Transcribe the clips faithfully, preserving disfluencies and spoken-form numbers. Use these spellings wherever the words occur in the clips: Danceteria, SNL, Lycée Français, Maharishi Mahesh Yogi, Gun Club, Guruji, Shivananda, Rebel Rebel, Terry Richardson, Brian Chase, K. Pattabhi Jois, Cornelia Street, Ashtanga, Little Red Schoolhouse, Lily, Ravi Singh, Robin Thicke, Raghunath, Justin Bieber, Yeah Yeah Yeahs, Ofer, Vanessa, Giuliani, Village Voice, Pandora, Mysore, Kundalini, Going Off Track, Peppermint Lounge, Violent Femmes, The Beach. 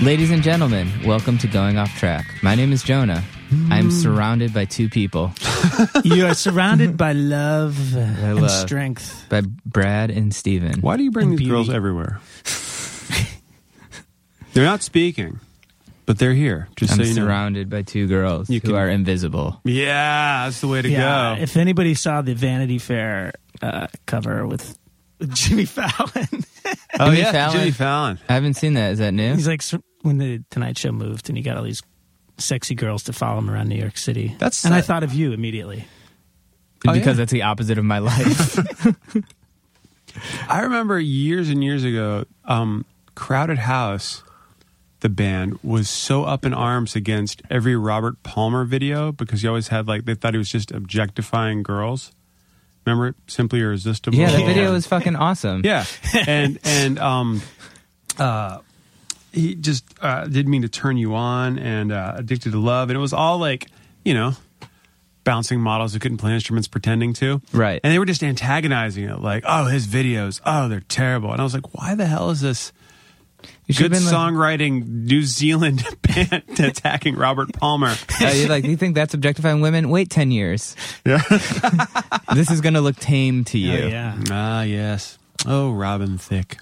Ladies and gentlemen, welcome to Going Off Track. My name is Jonah. Mm. I'm surrounded by two people. You are surrounded by love and love, strength. By Brad and Steven. Why do you bring and these beauty. girls everywhere? They're not speaking, but they're here. Just I'm so you surrounded know. by two girls you who can... are invisible. Yeah, that's the way to yeah, go. If anybody saw the Vanity Fair uh, cover with... Jimmy Fallon. Oh, Jimmy yeah, Fallon. Jimmy Fallon. I haven't seen that. Is that new? He's like when the Tonight Show moved and he got all these sexy girls to follow him around New York City. That's and uh, I thought of you immediately. Oh, because yeah. that's the opposite of my life. I remember years and years ago, um, Crowded House, the band, was so up in arms against every Robert Palmer video because he always had like, they thought he was just objectifying girls. Remember it? Simply Irresistible. Yeah, that video was fucking awesome. Yeah. And and um, uh, he just uh, did Mean to Turn You On and uh, Addicted to Love. And it was all like, you know, bouncing models who couldn't play instruments pretending to. Right. And they were just antagonizing it. Like, oh, his videos. Oh, they're terrible. And I was like, why the hell is this good songwriting like, New Zealand band attacking Robert Palmer? Uh, you're like, do you think that's objectifying women? Wait ten years. Yeah. This is going to look tame to you. Oh, yeah. Ah, yes. Oh, Robin Thicke.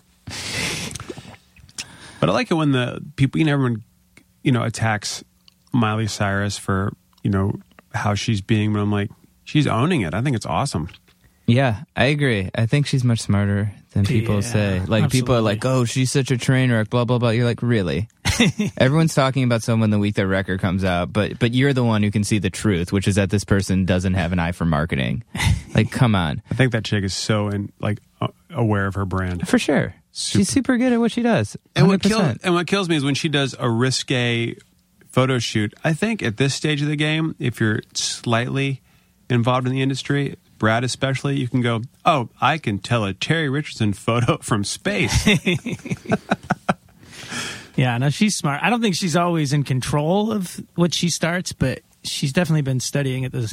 But I like it when the people, you know, everyone, you know, attacks Miley Cyrus for, you know, how she's being, but I'm like, she's owning it. I think it's awesome. Yeah, I agree. I think she's much smarter than people yeah, say. Like, absolutely. People are like, oh, she's such a train wreck, blah, blah, blah. You're like, really? Everyone's talking about someone the week their record comes out, but but you're the one who can see the truth, which is that this person doesn't have an eye for marketing. Like, come on. I think that chick is so, in, like, uh, aware of her brand. For sure. Super. She's super good at what she does. And what, kills, and what kills me is when she does a risque photo shoot. I think at this stage of the game, if you're slightly involved in the industry... Brad especially, you can go, oh, I can tell a Terry Richardson photo from space. Yeah, no, she's smart. I don't think she's always in control of what she starts, but she's definitely been studying at the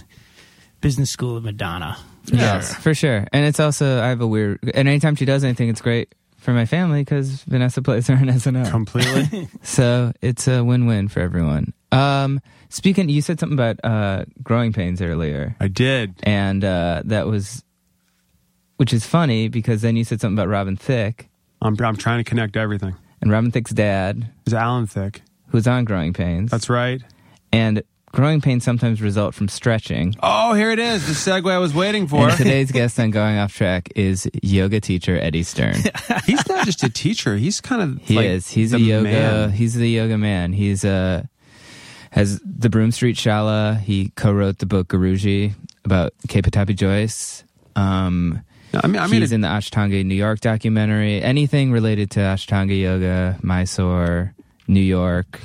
business school of Madonna. For yes, sure. for sure. And it's also, I have a weird, and anytime she does anything, it's great for my family because Vanessa plays her on S N L. Completely. So it's a win-win for everyone. Um, speaking, you said something about uh, Growing Pains earlier. I did. And uh, that was, which is funny because then you said something about Robin Thicke. I'm, I'm trying to connect everything. And Robin Thicke's dad is Alan Thicke, who's on Growing Pains. That's right. And growing pains sometimes result from stretching. Oh, here it is, the segue I was waiting for. And today's guest on Going Off Track is yoga teacher Eddie Stern. He's not just a teacher, he's kind of He like is. He's a yoga man. He's the yoga man. He's a uh, has the Broome Street Shala. He co-wrote the book Guruji about K. Pattabhi Jois. Um, no, I mean, I mean, he's it, in the Ashtanga New York documentary. Anything related to Ashtanga yoga, Mysore, New York,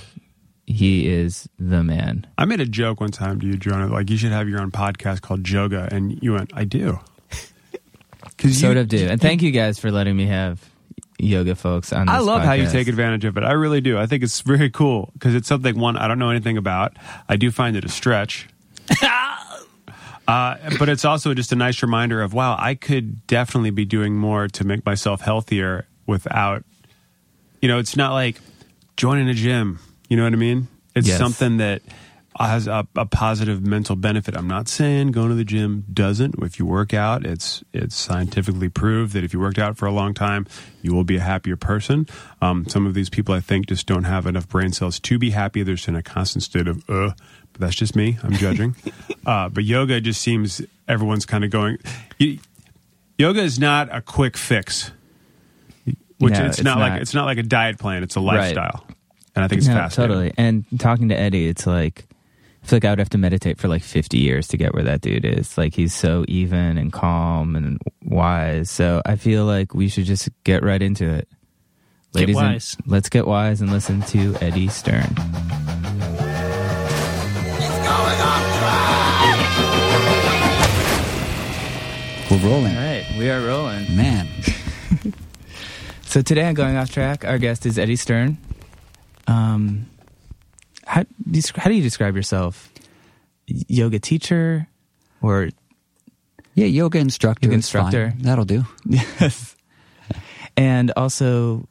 he is the man. I made a joke one time to you, Jonah, like you should have your own podcast called Yoga, and you went, I do. Sort you, of do. And thank you guys for letting me have... yoga folks on this I love podcast. How you take advantage of it. I really do. I think it's very cool because it's something, one, I don't know anything about. I do find it a stretch. uh, but it's also just a nice reminder of, wow, I could definitely be doing more to make myself healthier without, You know, it's not like joining a gym. You know what I mean? It's yes. something that has a, a positive mental benefit. I'm not saying going to the gym doesn't. If you work out, it's it's scientifically proved that if you worked out for a long time, you will be a happier person. Um, some of these people, I think, just don't have enough brain cells to be happy. They're just in a constant state of, uh, but that's just me. I'm judging. uh, but yoga just seems everyone's kind of going. You, yoga is not a quick fix, which no, it's, it's not, not like it's not like a diet plan. It's a lifestyle. Right. And I think it's no, fascinating. Totally. And talking to Eddie, it's like, I feel like I would have to meditate for like fifty years to get where that dude is. Like, he's so even and calm and wise. So I feel like we should just get right into it. Ladies, get wise. And, let's get wise and listen to Eddie Stern. It's going off track! We're rolling. All right, we are rolling. Man. So today on Going Off Track, our guest is Eddie Stern. Um, how, how do you describe yourself? Yoga teacher, or yeah, yoga instructor. Yoga instructor, that'll do. Yes, and also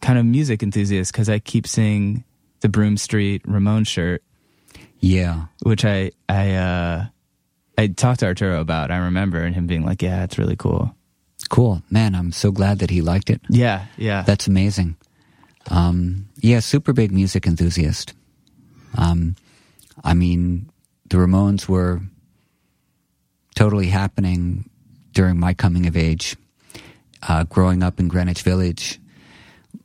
kind of music enthusiast, because I keep seeing the Broome Street Ramon shirt. Yeah, which I I uh, I talked to Arturo about. I remember and him being like, "Yeah, it's really cool." Cool, man. I'm so glad that he liked it. Yeah, yeah, that's amazing. Um, yeah, super big music enthusiast. Um, I mean, the Ramones were totally happening during my coming of age, uh, growing up in Greenwich Village,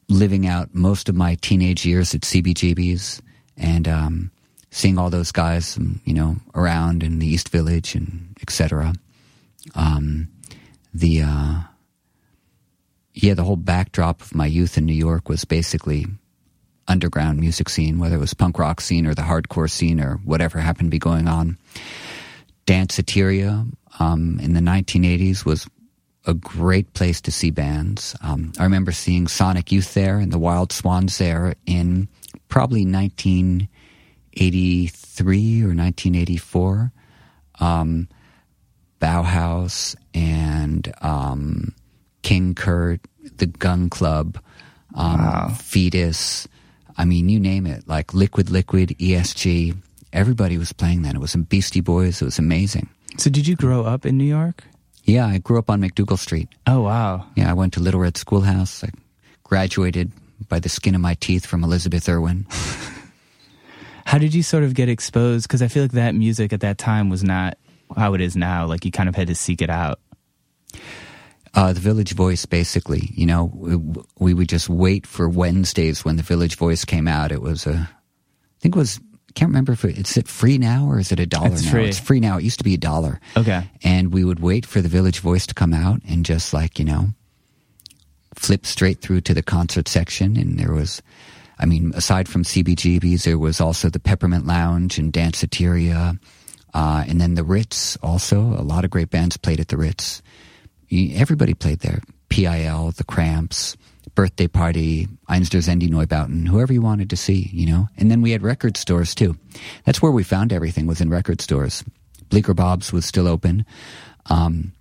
living out most of my teenage years at C B G B's and, um, seeing all those guys, you know, around in the East Village and et cetera. Um, the, uh, Yeah, the whole backdrop of my youth in New York was basically underground music scene, whether it was punk rock scene or the hardcore scene or whatever happened to be going on. Danceteria um, in the nineteen eighties was a great place to see bands. Um, I remember seeing Sonic Youth there and the Wild Swans there in probably nineteen eighty-three or nineteen eighty-four. Um, Bauhaus and... Um, King Kurt, the Gun Club, um, wow. Fetus. I mean, you name it. Like Liquid Liquid, E S G. Everybody was playing that. It was some Beastie Boys. It was amazing. So did you grow up in New York? Yeah, I grew up on McDougal Street. Oh, wow. Yeah, I went to Little Red Schoolhouse. I graduated by the skin of my teeth from Elizabeth Irwin. How did you sort of get exposed? Because I feel like that music at that time was not how it is now. Like, you kind of had to seek it out. Uh, the Village Voice, basically, you know, we, we would just wait for Wednesdays when the Village Voice came out. It was a, I think it was, I can't remember if it, it's it free now or is it a dollar it's now? Free. It's free now. It used to be a dollar. Okay. And we would wait for the Village Voice to come out and just like, you know, flip straight through to the concert section. And there was, I mean, aside from C B G B's, there was also the Peppermint Lounge and Danceteria. Uh, and then the Ritz also. A lot of great bands played at the Ritz. Everybody played there. P I L, The Cramps, Birthday Party, Einsters, Andy Neubauten, whoever you wanted to see, you know. And then we had record stores, too. That's where we found everything, was in record stores. Bleecker Bob's was still open. Um,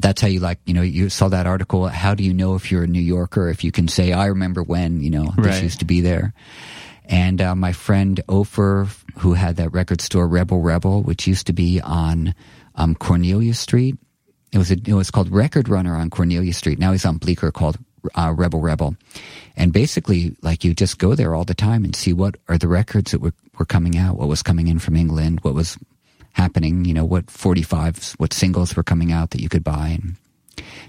that's how you, like, you know, you saw that article, how do you know if you're a New Yorker, if you can say, I remember when, you know, this right. used to be there. And uh, my friend Ofer, who had that record store, Rebel Rebel, which used to be on um, Cornelia Street. It was a, it was called Record Runner on Cornelia Street. Now he's on Bleecker, called uh, Rebel Rebel. And basically, like, you just go there all the time and see what are the records that were, were coming out, what was coming in from England, what was happening, you know, what forty-fives, what singles were coming out that you could buy. And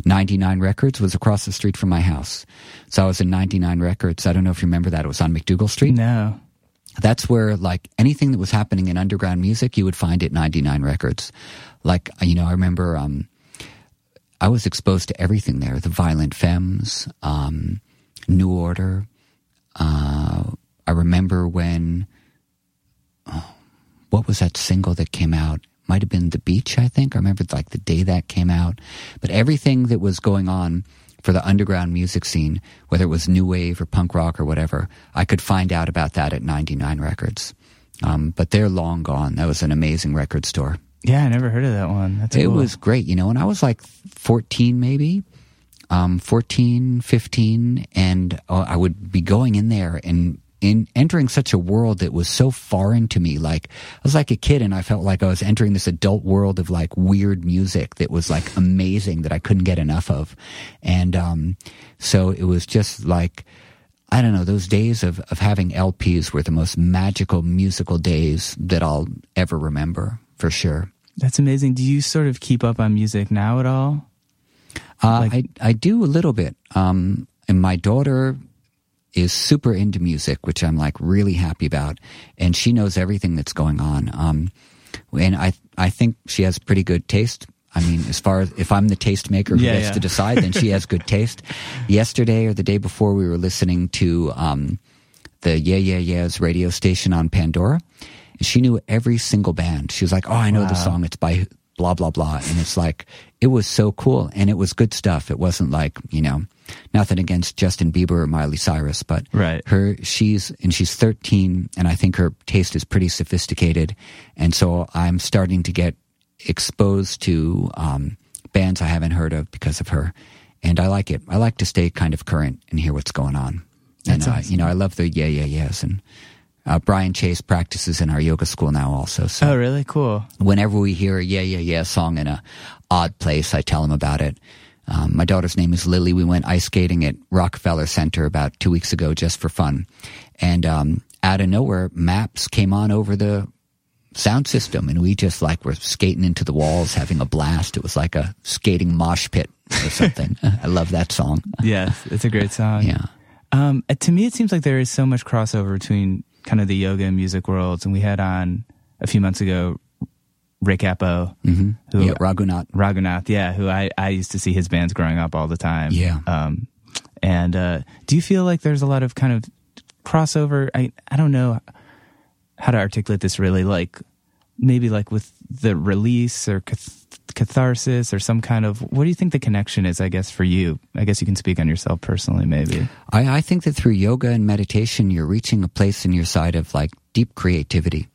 ninety-nine Records was across the street from my house. So I was in ninety-nine Records. I don't know if you remember that. It was on McDougal Street. No. That's where, like, anything that was happening in underground music, you would find at ninety-nine Records. Like, you know, I remember... um I was exposed to everything there. The Violent Femmes, um, New Order. Uh, I remember when, oh, what was that single that came out? Might have been The Beach, I think. I remember like the day that came out. But everything that was going on for the underground music scene, whether it was new wave or punk rock or whatever, I could find out about that at ninety-nine Records. Um, but they're long gone. That was an amazing record store. Yeah, I never heard of that one. That's it cool. was great, you know. When I was like fourteen, maybe, um, fourteen, fifteen, and uh, I would be going in there and in entering such a world that was so foreign to me. Like, I was like a kid, and I felt like I was entering this adult world of like weird music that was like amazing, that I couldn't get enough of. And um, so it was just like, I don't know, those days of, of having L Ps were the most magical musical days that I'll ever remember, for sure. That's amazing. Do you sort of keep up on music now at all? Uh, like- I, I do a little bit. Um, and my daughter is super into music, which I'm like really happy about. And she knows everything that's going on. Um, and I, I think she has pretty good taste. I mean, as far as if I'm the taste maker who yeah, gets yeah. to decide, then she has good taste. Yesterday or the day before, we were listening to um, the Yeah Yeah Yeahs radio station on Pandora. And she knew every single band. She was like, oh, I know wow. the song. It's by blah, blah, blah. And it's like, it was so cool. And it was good stuff. It wasn't like, you know, nothing against Justin Bieber or Miley Cyrus, but right. her, she's, and she's thirteen, and I think her taste is pretty sophisticated. And so I'm starting to get exposed to um, bands I haven't heard of because of her, and I like it. I like to stay kind of current and hear what's going on. And uh, you know, I love the Yeah Yeah Yeahs, and uh, Brian Chase practices in our yoga school now also. So oh, really cool. Whenever we hear a Yeah Yeah Yeah song in a odd place, I tell him about it. Um, my daughter's name is Lily. We went ice skating at Rockefeller Center about two weeks ago just for fun, and um, out of nowhere, Maps came on over the sound system, and we just like were skating into the walls, having a blast. It was like a skating mosh pit or something. I love that song. Yes, it's a great song. Yeah. Um, to me, it seems like there is so much crossover between kind of the yoga and music worlds. And we had on a few months ago Ray Cappo, mm-hmm. who yeah, Raghunath, Raghunath, yeah, who I I used to see his bands growing up all the time. Yeah. Um, and uh, do you feel like there's a lot of kind of crossover? I I don't know how to articulate this really, like maybe like with the release or cath- catharsis or some kind of, what do you think the connection is, I guess, for you? I guess you can speak on yourself personally, maybe. I, I think that through yoga and meditation, you're reaching a place in your side of like deep creativity.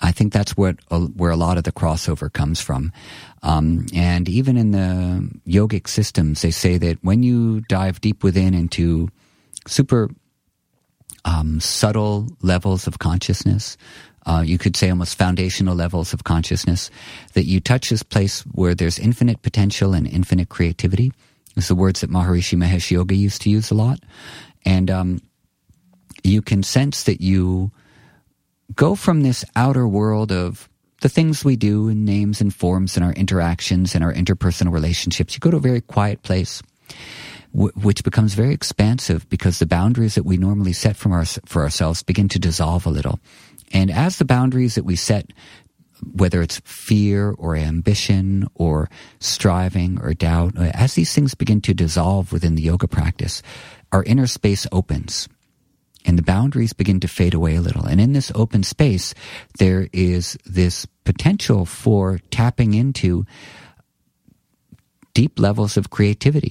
I think that's what uh, where a lot of the crossover comes from. Um, and even in the yogic systems, they say that when you dive deep within into super Um, subtle levels of consciousness, uh, you could say almost foundational levels of consciousness, that you touch this place where there's infinite potential and infinite creativity. It's the words that Maharishi Mahesh Yogi used to use a lot. And um, you can sense that you go from this outer world of the things we do and names and forms and our interactions and our interpersonal relationships. You go to a very quiet place, which becomes very expansive because the boundaries that we normally set from our, for ourselves begin to dissolve a little. And as the boundaries that we set, whether it's fear or ambition or striving or doubt, as these things begin to dissolve within the yoga practice, our inner space opens and the boundaries begin to fade away a little. And in this open space, there is this potential for tapping into deep levels of creativity.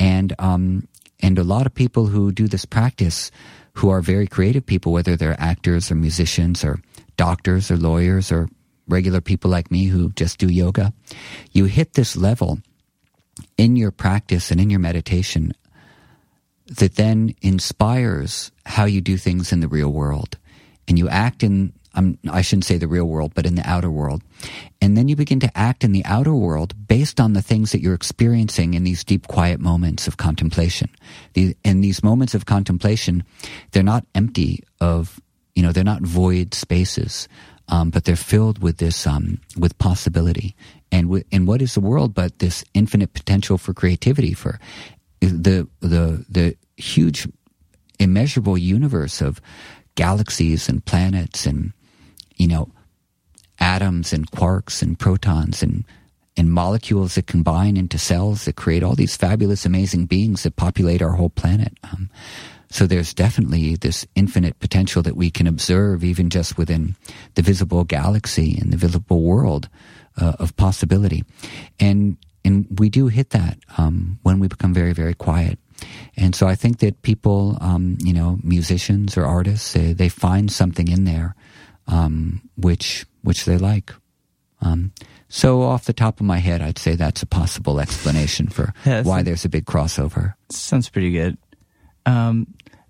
And um, and a lot of people who do this practice, who are very creative people, whether they're actors or musicians or doctors or lawyers or regular people like me who just do yoga, you hit this level in your practice and in your meditation that then inspires how you do things in the real world. And you act in, um, I shouldn't say the real world, but in the outer world. And then you begin to act in the outer world based on the things that you're experiencing in these deep, quiet moments of contemplation. The, and these moments of contemplation, they're not empty of, you know, they're not void spaces, um, but they're filled with this, um, with possibility. And w- and what is the world but this infinite potential for creativity, for the the the huge, immeasurable universe of galaxies and planets and, you know, atoms and quarks and protons and and molecules that combine into cells that create all these fabulous, amazing beings that populate our whole planet. Um, so there's definitely this infinite potential that we can observe even just within the visible galaxy and the visible world uh, of possibility. And and we do hit that um, when we become very, very quiet. And so I think that people, um, you know, musicians or artists, they, they find something in there um, which... which they like. Um, so off the top of my head, I'd say that's a possible explanation for yeah, why there's a big crossover. Sounds pretty good. Um,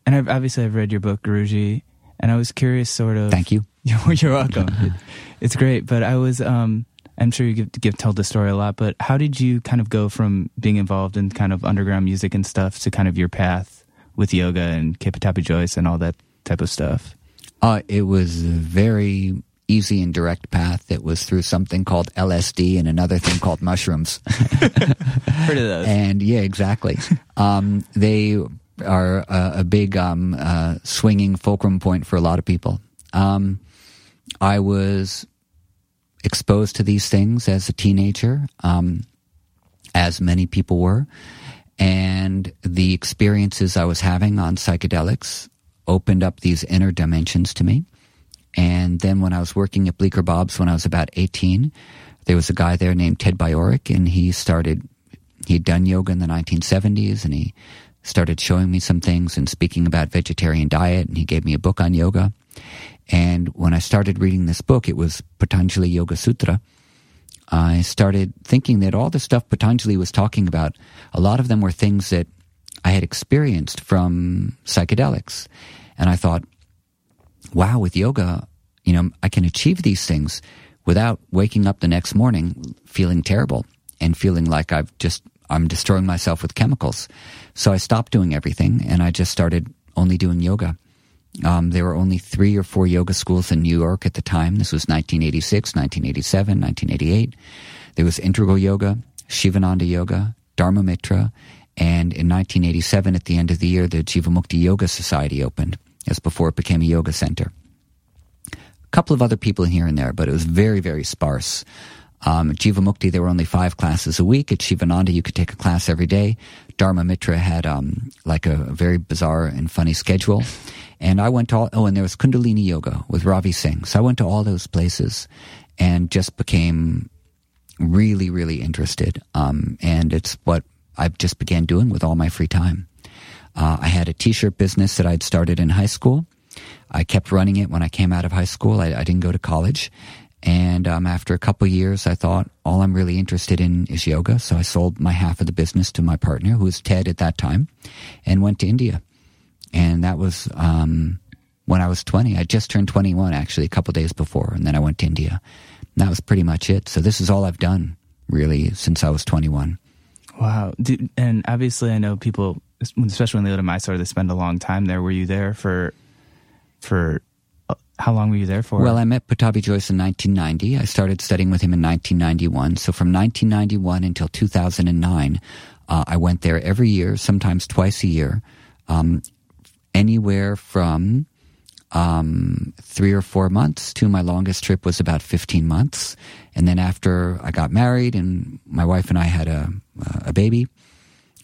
and I've, obviously I've read your book, Guruji, and I was curious sort of... Thank you. You're welcome. it, it's great, but I was... Um, I'm sure you give, give told the story a lot, but how did you kind of go from being involved in kind of underground music and stuff to kind of your path with yoga and K. Pattabhi Jois and all that type of stuff? Uh, it was a very easy and direct path. It was through something called L S D and another thing called mushrooms. Heard of those. And yeah, exactly. Um, they are a, a big um, uh, swinging fulcrum point for a lot of people. Um, I was... exposed to these things as a teenager, um, as many people were, and the experiences I was having on psychedelics opened up these inner dimensions to me. And then when I was working at Bleecker Bob's when I was about eighteen, there was a guy there named Ted Bajoric, and he started, he'd done yoga in the nineteen seventies, and he started showing me some things and speaking about vegetarian diet, and he gave me a book on yoga. And when I started reading this book, it was Patanjali Yoga Sutra. I started thinking that all the stuff Patanjali was talking about, a lot of them were things that I had experienced from psychedelics. And I thought, wow, with yoga, you know, I can achieve these things without waking up the next morning feeling terrible and feeling like I've just, I'm destroying myself with chemicals. So I stopped doing everything and I just started only doing yoga. Um, there were only three or four yoga schools in New York at the time. This was nineteen eighty-six, nineteen eighty-seven, nineteen eighty-eight. There was Integral Yoga, Shivananda Yoga, Dharma Mitra, and in nineteen eighty-seven, at the end of the year, the Jiva Mukti Yoga Society opened, as before it became a yoga center. A couple of other people here and there, but it was very, very sparse. Um, at Jiva Mukti, there were only five classes a week. At Shivananda, you could take a class every day. Dharma Mitra had um, like a, a very bizarre and funny schedule. And I went to all, oh, and there was Kundalini Yoga with Ravi Singh. So I went to all those places and just became really, really interested. Um, and it's what I just began doing with all my free time. Uh, I had a t-shirt business that I'd started in high school. I kept running it when I came out of high school. I, I didn't go to college. And um, after a couple of years, I thought, all I'm really interested in is yoga. So I sold my half of the business to my partner, who was Ted at that time, and went to India. And that was um, when I was twenty. I just turned twenty-one, actually, a couple days before. And then I went to India. And that was pretty much it. So this is all I've done, really, since I was twenty-one. Wow. Dude, and obviously, I know people, especially when they go to Mysore, they spend a long time there. Were you there for... for How long were you there for? Well, I met Pattabhi Jois in nineteen ninety. I started studying with him in nineteen ninety-one. So from nineteen ninety-one until two thousand nine, uh, I went there every year, sometimes twice a year, um, anywhere from um, three or four months to my longest trip was about fifteen months. And then after I got married and my wife and I had a, a baby,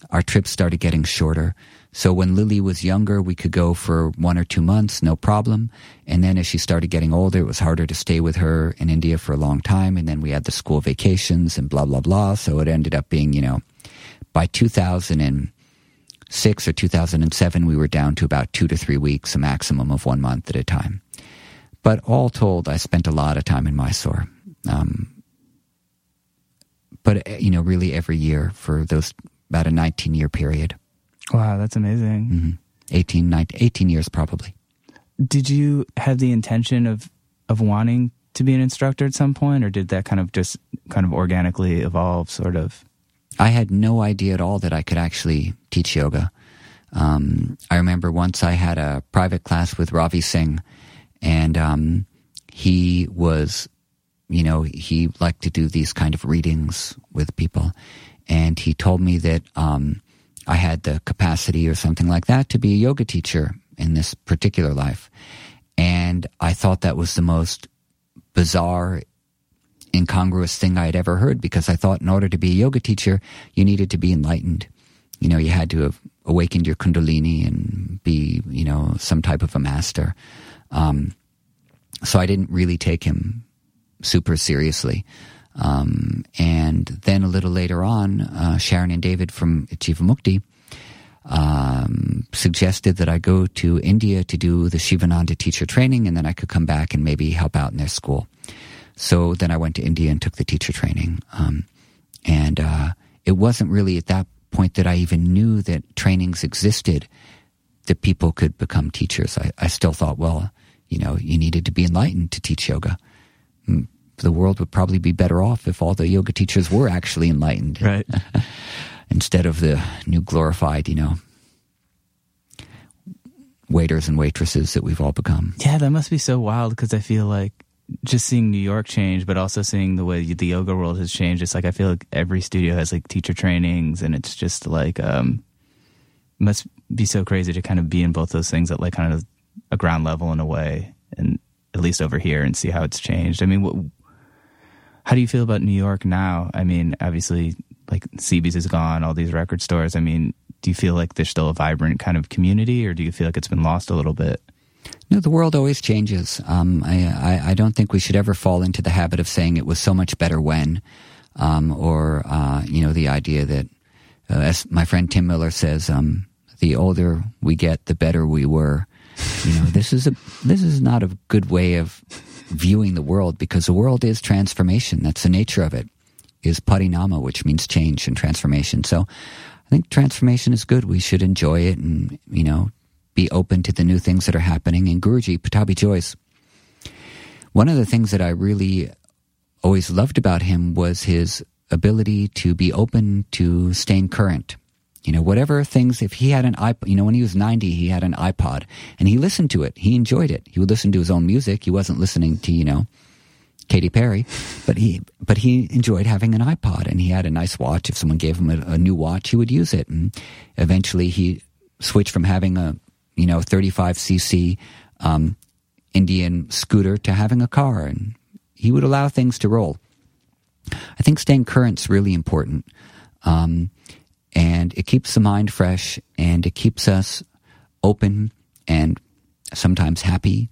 our trips started getting shorter. So when Lily was younger, we could go for one or two months, no problem. And then as she started getting older, it was harder to stay with her in India for a long time. And then we had the school vacations and blah, blah, blah. So it ended up being, you know, by two thousand six or two thousand seven, we were down to about two to three weeks, a maximum of one month at a time. But all told, I spent a lot of time in Mysore. Um, but, you know, really every year for those about a nineteen-year period. Wow, that's amazing. Mm-hmm. eighteen, nineteen, eighteen years probably. Did you have the intention of, of wanting to be an instructor at some point, or did that kind of just kind of organically evolve, sort of? I had no idea at all that I could actually teach yoga. Um, I remember once I had a private class with Ravi Singh, and um, he was, you know, he liked to do these kind of readings with people, and he told me that... Um, I had the capacity or something like that to be a yoga teacher in this particular life. And I thought that was the most bizarre, incongruous thing I had ever heard, because I thought in order to be a yoga teacher, you needed to be enlightened. You know, you had to have awakened your Kundalini and be, you know, some type of a master. Um, so I didn't really take him super seriously. Um, and then a little later on, uh, Sharon and David from Jiva Mukti, um, suggested that I go to India to do the Shivananda teacher training, and then I could come back and maybe help out in their school. So then I went to India and took the teacher training. Um, and uh, it wasn't really at that point that I even knew that trainings existed, that people could become teachers. I, I still thought, well, you know, you needed to be enlightened to teach yoga. The world would probably be better off if all the yoga teachers were actually enlightened. Right. Instead of the new glorified, you know, waiters and waitresses that we've all become. Yeah, that must be so wild, because I feel like just seeing New York change, but also seeing the way the yoga world has changed. It's like, I feel like every studio has like teacher trainings, and it's just like, um, must be so crazy to kind of be in both those things at like kind of a ground level in a way, and at least over here, and see how it's changed. I mean, what, how do you feel about New York now? I mean, obviously like C B's is gone, all these record stores. I mean, do you feel like there's still a vibrant kind of community, or do you feel like it's been lost a little bit? No, the world always changes. Um, I, I, I don't think we should ever fall into the habit of saying it was so much better when, um, or, uh, you know, the idea that, uh, as my friend Tim Miller says, um, the older we get, the better we were. You know, this is a, this is not a good way of viewing the world, because the world is transformation. That's the nature of it, is parinama, which means change and transformation. So I think transformation is good. We should enjoy it, and, you know, be open to the new things that are happening. And Guruji, Pattabhi Jois, one of the things that I really always loved about him was his ability to be open to staying current. You know, whatever things, if he had an iPod, you know, when he was ninety, he had an iPod, and he listened to it. He enjoyed it. He would listen to his own music. He wasn't listening to, you know, Katy Perry, but he, but he enjoyed having an iPod, and he had a nice watch. If someone gave him a, a new watch, he would use it. And eventually he switched from having a, you know, thirty-five cc um, Indian scooter to having a car, and he would allow things to roll. I think staying current's really important. Um, And it keeps the mind fresh, and it keeps us open and sometimes happy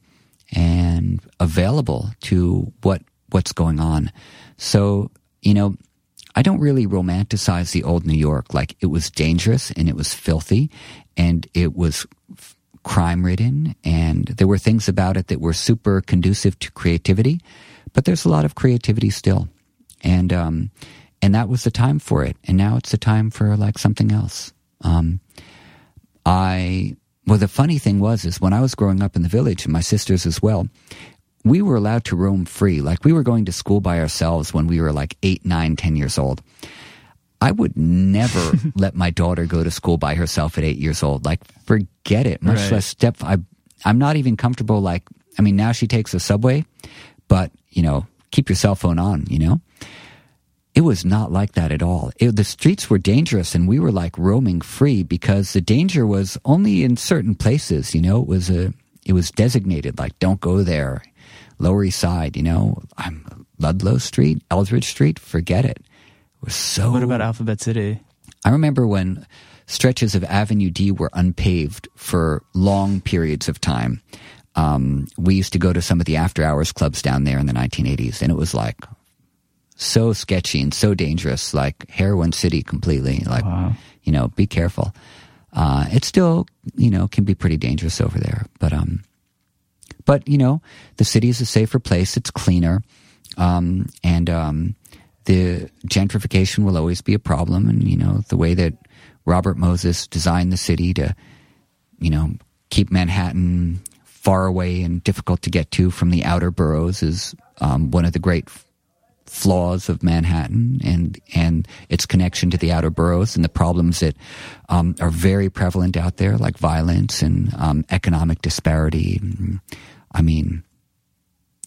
and available to what what's going on. So, you know, I don't really romanticize the old New York. Like, it was dangerous, and it was filthy, and it was f- crime-ridden, and there were things about it that were super conducive to creativity. But there's a lot of creativity still. And, um... And that was the time for it. And now it's the time for like something else. Um, I, well, the funny thing was, is when I was growing up in the village, and my sisters as well, we were allowed to roam free. Like, we were going to school by ourselves when we were like eight, nine, ten years old. I would never let my daughter go to school by herself at eight years old. Like, forget it. Much right. less step. I, I'm not even comfortable. Like, I mean, now she takes a subway, but, you know, keep your cell phone on, you know? It was not like that at all. It, the streets were dangerous, and we were like roaming free, because the danger was only in certain places. You know, it was a, it was designated, like, don't go there. Lower East Side, you know, I'm Ludlow Street, Eldridge Street, forget it. It was so. What about Alphabet City? I remember when stretches of Avenue D were unpaved for long periods of time. Um, we used to go to some of the after hours clubs down there in the nineteen eighties, and it was like, so sketchy and so dangerous, like heroin city completely. Like, wow. You know, be careful. Uh, it still, you know, can be pretty dangerous over there. But, um, but you know, the city is a safer place. It's cleaner. Um, and um, the gentrification will always be a problem. And, you know, the way that Robert Moses designed the city to, you know, keep Manhattan far away and difficult to get to from the outer boroughs is um, one of the great flaws of Manhattan, and and its connection to the outer boroughs, and the problems that um, are very prevalent out there, like violence and um, economic disparity. I mean,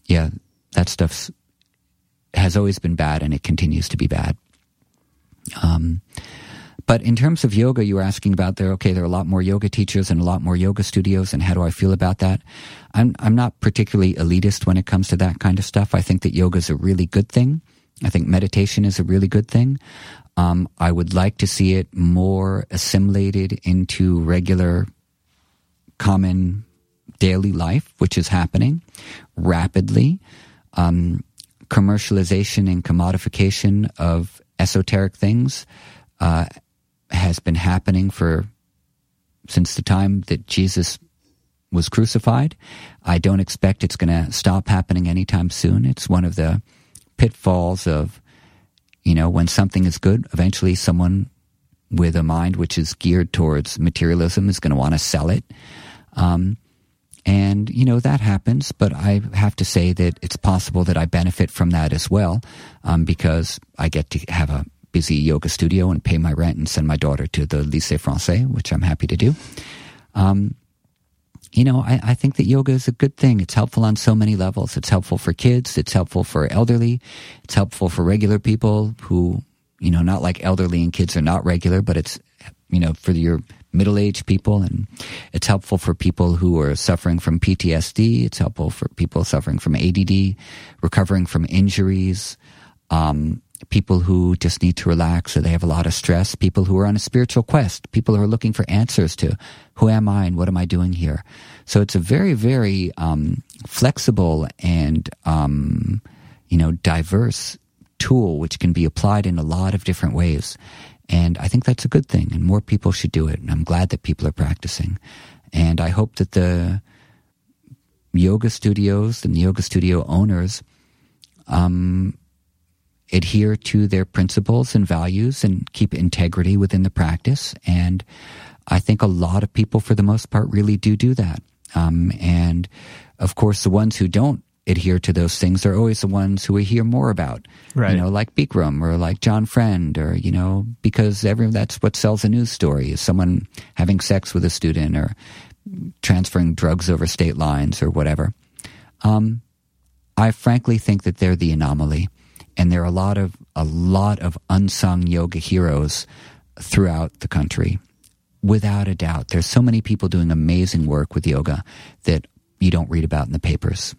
yeah, that stuff has always been bad, and it continues to be bad. Um, but in terms of yoga, you were asking about there. Okay, there are a lot more yoga teachers and a lot more yoga studios, and how do I feel about that? I'm I'm not particularly elitist when it comes to that kind of stuff. I think that yoga is a really good thing. I think meditation is a really good thing. Um, I would like to see it more assimilated into regular, common, daily life, which is happening rapidly. Um, commercialization and commodification of esoteric things uh, has been happening for since the time that Jesus was crucified. I don't expect it's going to stop happening anytime soon. It's one of the pitfalls of, you know, when something is good, eventually someone with a mind which is geared towards materialism is going to want to sell it. Um, and, you know, that happens, but I have to say that it's possible that I benefit from that as well, um, because I get to have a busy yoga studio and pay my rent and send my daughter to the Lycée Français, which I'm happy to do. Um, you know, I, I think that yoga is a good thing. It's helpful on so many levels. It's helpful for kids. It's helpful for elderly. It's helpful for regular people who, you know, not like elderly and kids are not regular, but it's, you know, for your middle-aged people, and it's helpful for people who are suffering from P T S D. It's helpful for people suffering from A D D, recovering from injuries, um, people who just need to relax or they have a lot of stress, people who are on a spiritual quest, people who are looking for answers to who am I and what am I doing here. So it's a very, very um, flexible and, um, you know, diverse tool which can be applied in a lot of different ways. And I think that's a good thing, and more people should do it. And I'm glad that people are practicing. And I hope that the yoga studios and the yoga studio owners um, adhere to their principles and values and keep integrity within the practice. And I think a lot of people, for the most part, really do do that. Um, and, of course, the ones who don't adhere to those things are always the ones who we hear more about, right. You know, like Bikram or like John Friend, or, you know, because every, that's what sells a news story, is someone having sex with a student or transferring drugs over state lines or whatever. Um, I frankly think that they're the anomaly, and there are a lot of, a lot of unsung yoga heroes throughout the country. Without a doubt, there's so many people doing amazing work with yoga that you don't read about in the papers.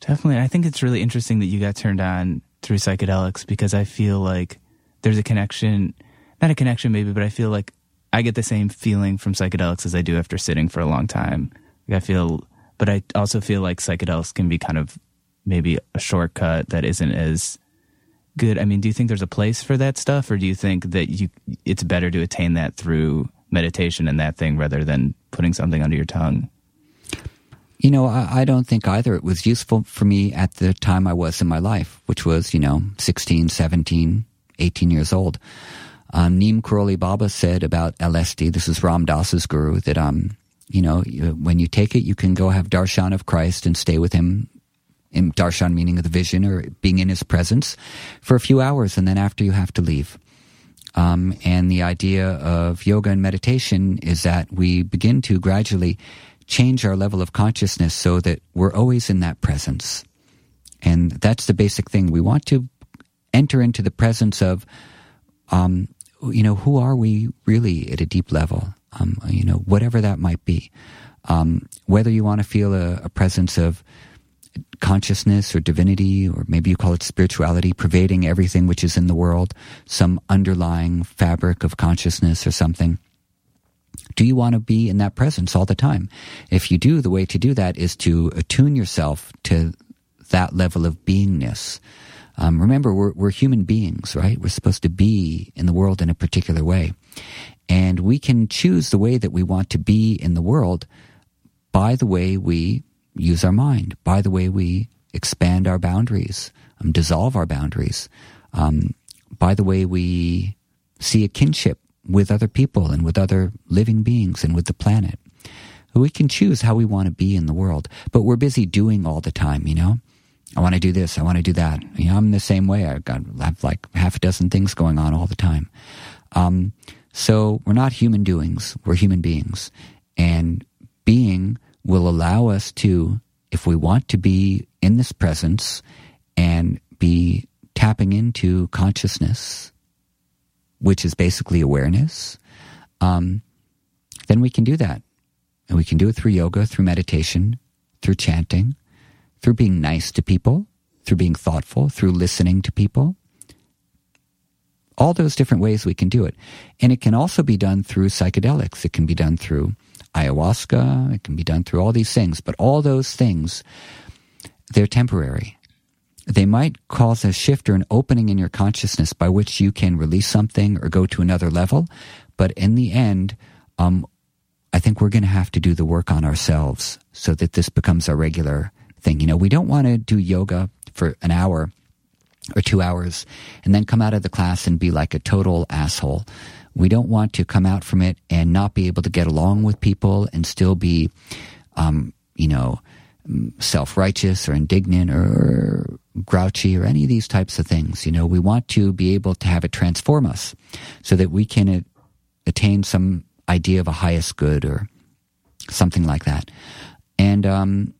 Definitely. I think it's really interesting that you got turned on through psychedelics, because I feel like there's a connection, not a connection maybe, but I feel like I get the same feeling from psychedelics as I do after sitting for a long time. Like I feel, but I also feel like psychedelics can be kind of maybe a shortcut that isn't as good. I mean, do you think there's a place for that stuff, or do you think that you it's better to attain that through meditation and that thing rather than putting something under your tongue? You know, I, I don't think either. It was useful for me at the time I was in my life, which was, you know, sixteen, seventeen, eighteen years old. Um, Neem Karoli Baba said about L S D, this is Ram Dass's guru, that, um, you know, you, when you take it, you can go have darshan of Christ and stay with him, in darshan meaning of the vision or being in his presence, for a few hours, and then after you have to leave. Um, and the idea of yoga and meditation is that we begin to gradually change our level of consciousness so that we're always in that presence. And that's the basic thing. We want to enter into the presence of, um, you know, who are we really at a deep level? Um, you know, whatever that might be. Um, whether you want to feel a, a presence of consciousness or divinity, or maybe you call it spirituality, pervading everything which is in the world, some underlying fabric of consciousness or something. Do you want to be in that presence all the time? If you do, the way to do that is to attune yourself to that level of beingness. Um, remember, we're, we're human beings, right? We're supposed to be in the world in a particular way. And we can choose the way that we want to be in the world by the way we use our mind, by the way we expand our boundaries, um, dissolve our boundaries, um, by the way we see a kinship with other people and with other living beings and with the planet. We can choose how we want to be in the world, but we're busy doing all the time, you know? I want to do this, I want to do that. You know, I'm the same way. I've got I have like half a dozen things going on all the time. Um, so we're not human doings, we're human beings. And being will allow us to, if we want to be in this presence and be tapping into consciousness, which is basically awareness, um, then we can do that. And we can do it through yoga, through meditation, through chanting, through being nice to people, through being thoughtful, through listening to people. All those different ways we can do it. And it can also be done through psychedelics. It can be done through ayahuasca. It can be done through all these things. But all those things, they're temporary. They might cause a shift or an opening in your consciousness by which you can release something or go to another level. But in the end, um, I think we're going to have to do the work on ourselves so that this becomes a regular thing. You know, we don't want to do yoga for an hour or two hours and then come out of the class and be like a total asshole. We don't want to come out from it and not be able to get along with people and still be, um, you know, self-righteous or indignant or grouchy or any of these types of things. You know, we want to be able to have it transform us so that we can a- attain some idea of a highest good or something like that. And um,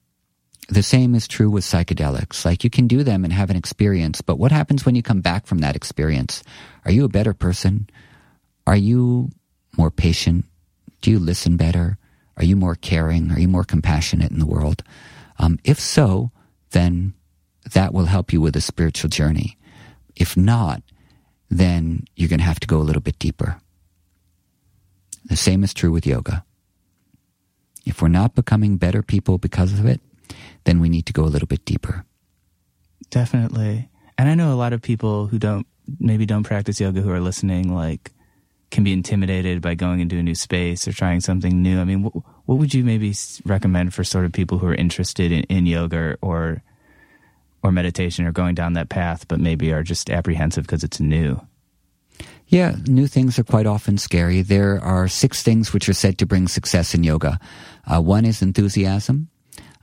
the same is true with psychedelics. Like, you can do them and have an experience, but what happens when you come back from that experience? Are you a better person? Are you more patient? Do you listen better? Are you more caring? Are you more compassionate in the world? Um, if so, then that will help you with a spiritual journey. If not, then you're going to have to go a little bit deeper. The same is true with yoga. If we're not becoming better people because of it, then we need to go a little bit deeper. Definitely. And I know a lot of people who don't, maybe don't practice yoga who are listening, like, can be intimidated by going into a new space or trying something new. I mean, what, what would you maybe recommend for sort of people who are interested in, in yoga or or meditation or going down that path, but maybe are just apprehensive because it's new? Yeah, new things are quite often scary. There are six things which are said to bring success in yoga. Uh, one is enthusiasm.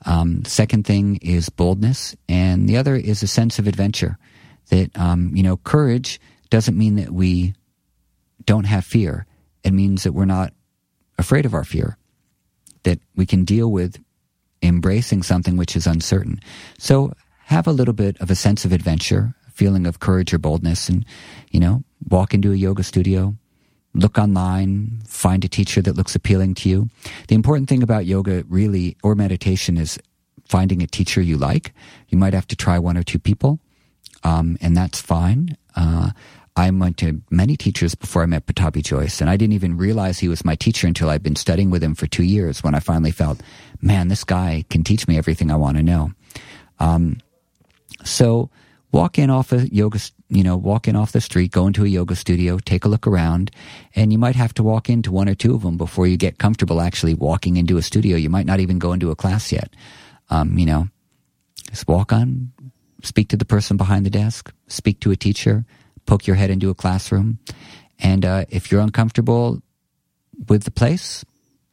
Um, second thing is boldness. And the other is a sense of adventure. That, um, you know, courage doesn't mean that we don't have fear. It means that we're not afraid of our fear, that we can deal with embracing something which is uncertain. So have a little bit of a sense of adventure, feeling of courage or boldness, and, you know, walk into a yoga studio, look online, find a teacher that looks appealing to you. The important thing about yoga, really, or meditation, is finding a teacher you like. You might have to try one or two people, um, and that's fine. Uh, I went to many teachers before I met Pattabhi Jois, and I didn't even realize he was my teacher until I'd been studying with him for two years when I finally felt, man, this guy can teach me everything I want to know. Um, so walk in off a yoga, you know, walk in off the street, go into a yoga studio, take a look around, and you might have to walk into one or two of them before you get comfortable actually walking into a studio. You might not even go into a class yet. Um, you know, just walk on, speak to the person behind the desk, speak to a teacher, poke your head into a classroom. And uh, if you're uncomfortable with the place,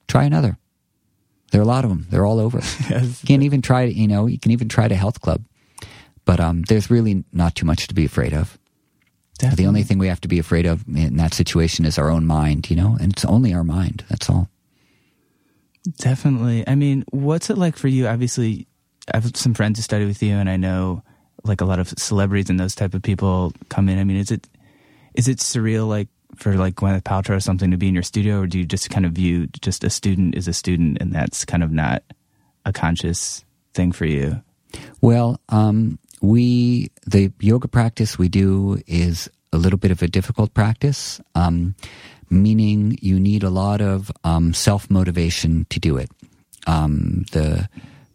try another. There are a lot of them. They're all over. Yes. You can even try, you know, you can even try a health club. But um, there's really not too much to be afraid of. Definitely. The only thing we have to be afraid of in that situation is our own mind, you know, and it's only our mind. That's all. Definitely. I mean, what's it like for you? Obviously, I have some friends who study with you, and I know like a lot of celebrities and those type of people come in. I mean, is it is it surreal, like for like Gwyneth Paltrow or something, to be in your studio, or do you just kind of view just a student as a student, and that's kind of not a conscious thing for you? Well, um, we the yoga practice we do is a little bit of a difficult practice, um, meaning you need a lot of um, self-motivation to do it. Um, the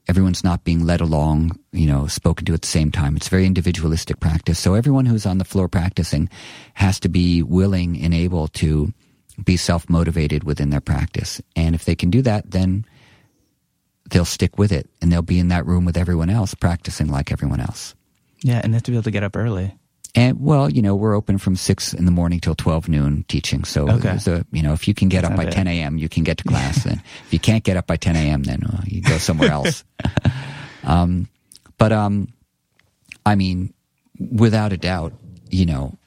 Everyone's not being led along, you know, spoken to at the same time. It's a very individualistic practice. So everyone who's on the floor practicing has to be willing and able to be self-motivated within their practice. And if they can do that, then they'll stick with it and they'll be in that room with everyone else practicing like everyone else. Yeah, and they have to be able to get up early. And, well, you know, we're open from six in the morning till twelve noon teaching. So, okay. a, you know, if you can get That's up by bad. ten a.m., you can get to class. And if you can't get up by ten a.m., then well, you go somewhere else. um, but, um, I mean, without a doubt, you know,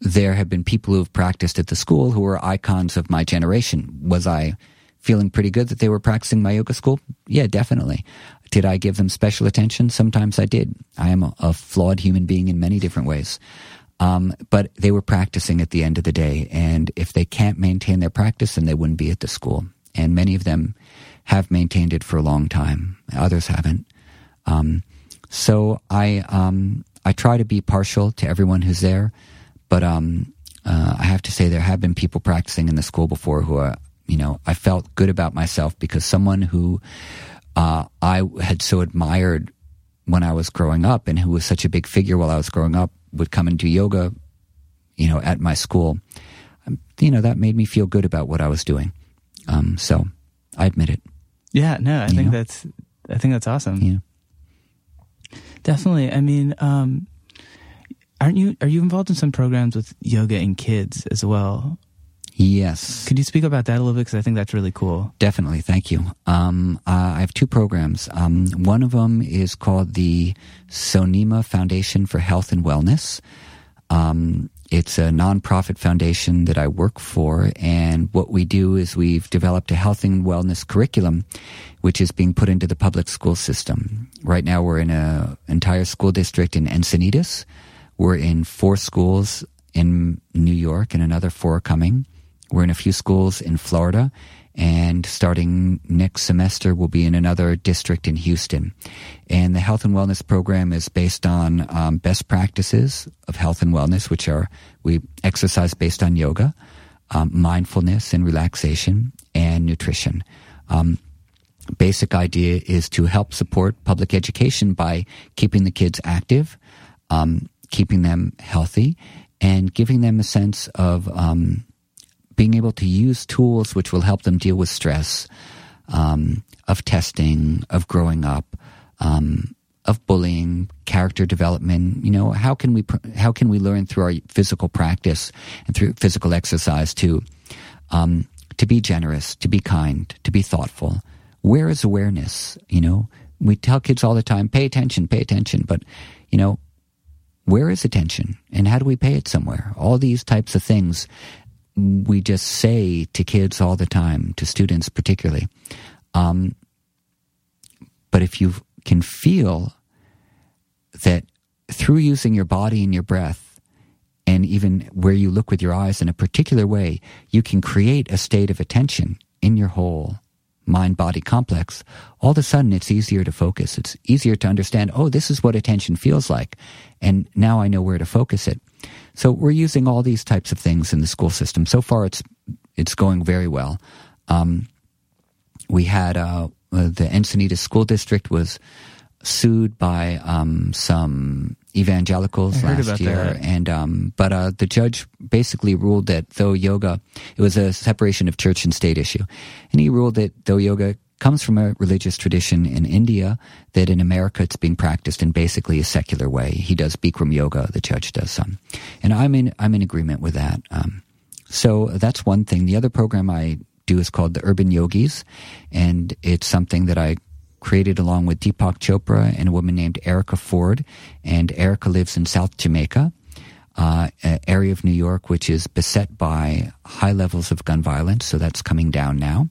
there have been people who have practiced at the school who were icons of my generation. Was I feeling pretty good that they were practicing my yoga school? Yeah, definitely. Did I give them special attention? Sometimes I did. I am a, a flawed human being in many different ways. Um, but they were practicing at the end of the day. And if they can't maintain their practice, then they wouldn't be at the school. And many of them have maintained it for a long time. Others haven't. Um, so I um, I try to be partial to everyone who's there. But um, uh, I have to say there have been people practicing in the school before who are, you know, I felt good about myself because someone who uh, I had so admired when I was growing up and who was such a big figure while I was growing up would come and do yoga, you know, at my school. Um, you know, that made me feel good about what I was doing. Um, so I admit it. Yeah, no, I you think know? that's, I think that's awesome. Yeah, definitely. I mean, um, aren't you, are you involved in some programs with yoga and kids as well? Yes. Could you speak about that a little bit? Because I think that's really cool. Definitely. Thank you. Um, uh, I have two programs. Um, one of them is called the Sonema Foundation for Health and Wellness. Um, it's a nonprofit foundation that I work for. And what we do is we've developed a health and wellness curriculum, which is being put into the public school system. Right now, we're in an entire school district in Encinitas. We're in four schools in New York and another four are coming. We're in a few schools in Florida, and starting next semester, we'll be in another district in Houston. And the health and wellness program is based on um, best practices of health and wellness, which are we exercise based on yoga, um, mindfulness and relaxation, and nutrition. Um, basic idea is to help support public education by keeping the kids active, um, keeping them healthy, and giving them a sense of... Um, being able to use tools which will help them deal with stress, um, of testing, of growing up, um, of bullying, character development. You know, how can we how can we learn through our physical practice and through physical exercise to um, to be generous, to be kind, to be thoughtful? Where is awareness? You know, we tell kids all the time, pay attention, pay attention, but you know, where is attention, and how do we pay it somewhere? All these types of things. We just say to kids all the time, to students particularly. Um, but if you can feel that through using your body and your breath, and even where you look with your eyes in a particular way, you can create a state of attention in your whole mind-body complex, all of a sudden it's easier to focus. It's easier to understand, oh, this is what attention feels like, and now I know where to focus it. So we're using all these types of things in the school system. So far, it's it's going very well. Um, we had uh, the Encinitas School District was sued by um, some evangelicals last year, and um, but uh, the judge basically ruled that though yoga, it was a separation of church and state issue, and he ruled that though yoga comes from a religious tradition in India, that in America it's being practiced in basically a secular way. He does Bikram yoga, the judge does some. And I'm in, I'm in agreement with that. Um, so that's one thing. The other program I do is called the Urban Yogis, and it's something that I created along with Deepak Chopra and a woman named Erica Ford. And Erica lives in South Jamaica, uh, an area of New York which is beset by high levels of gun violence, so that's coming down now.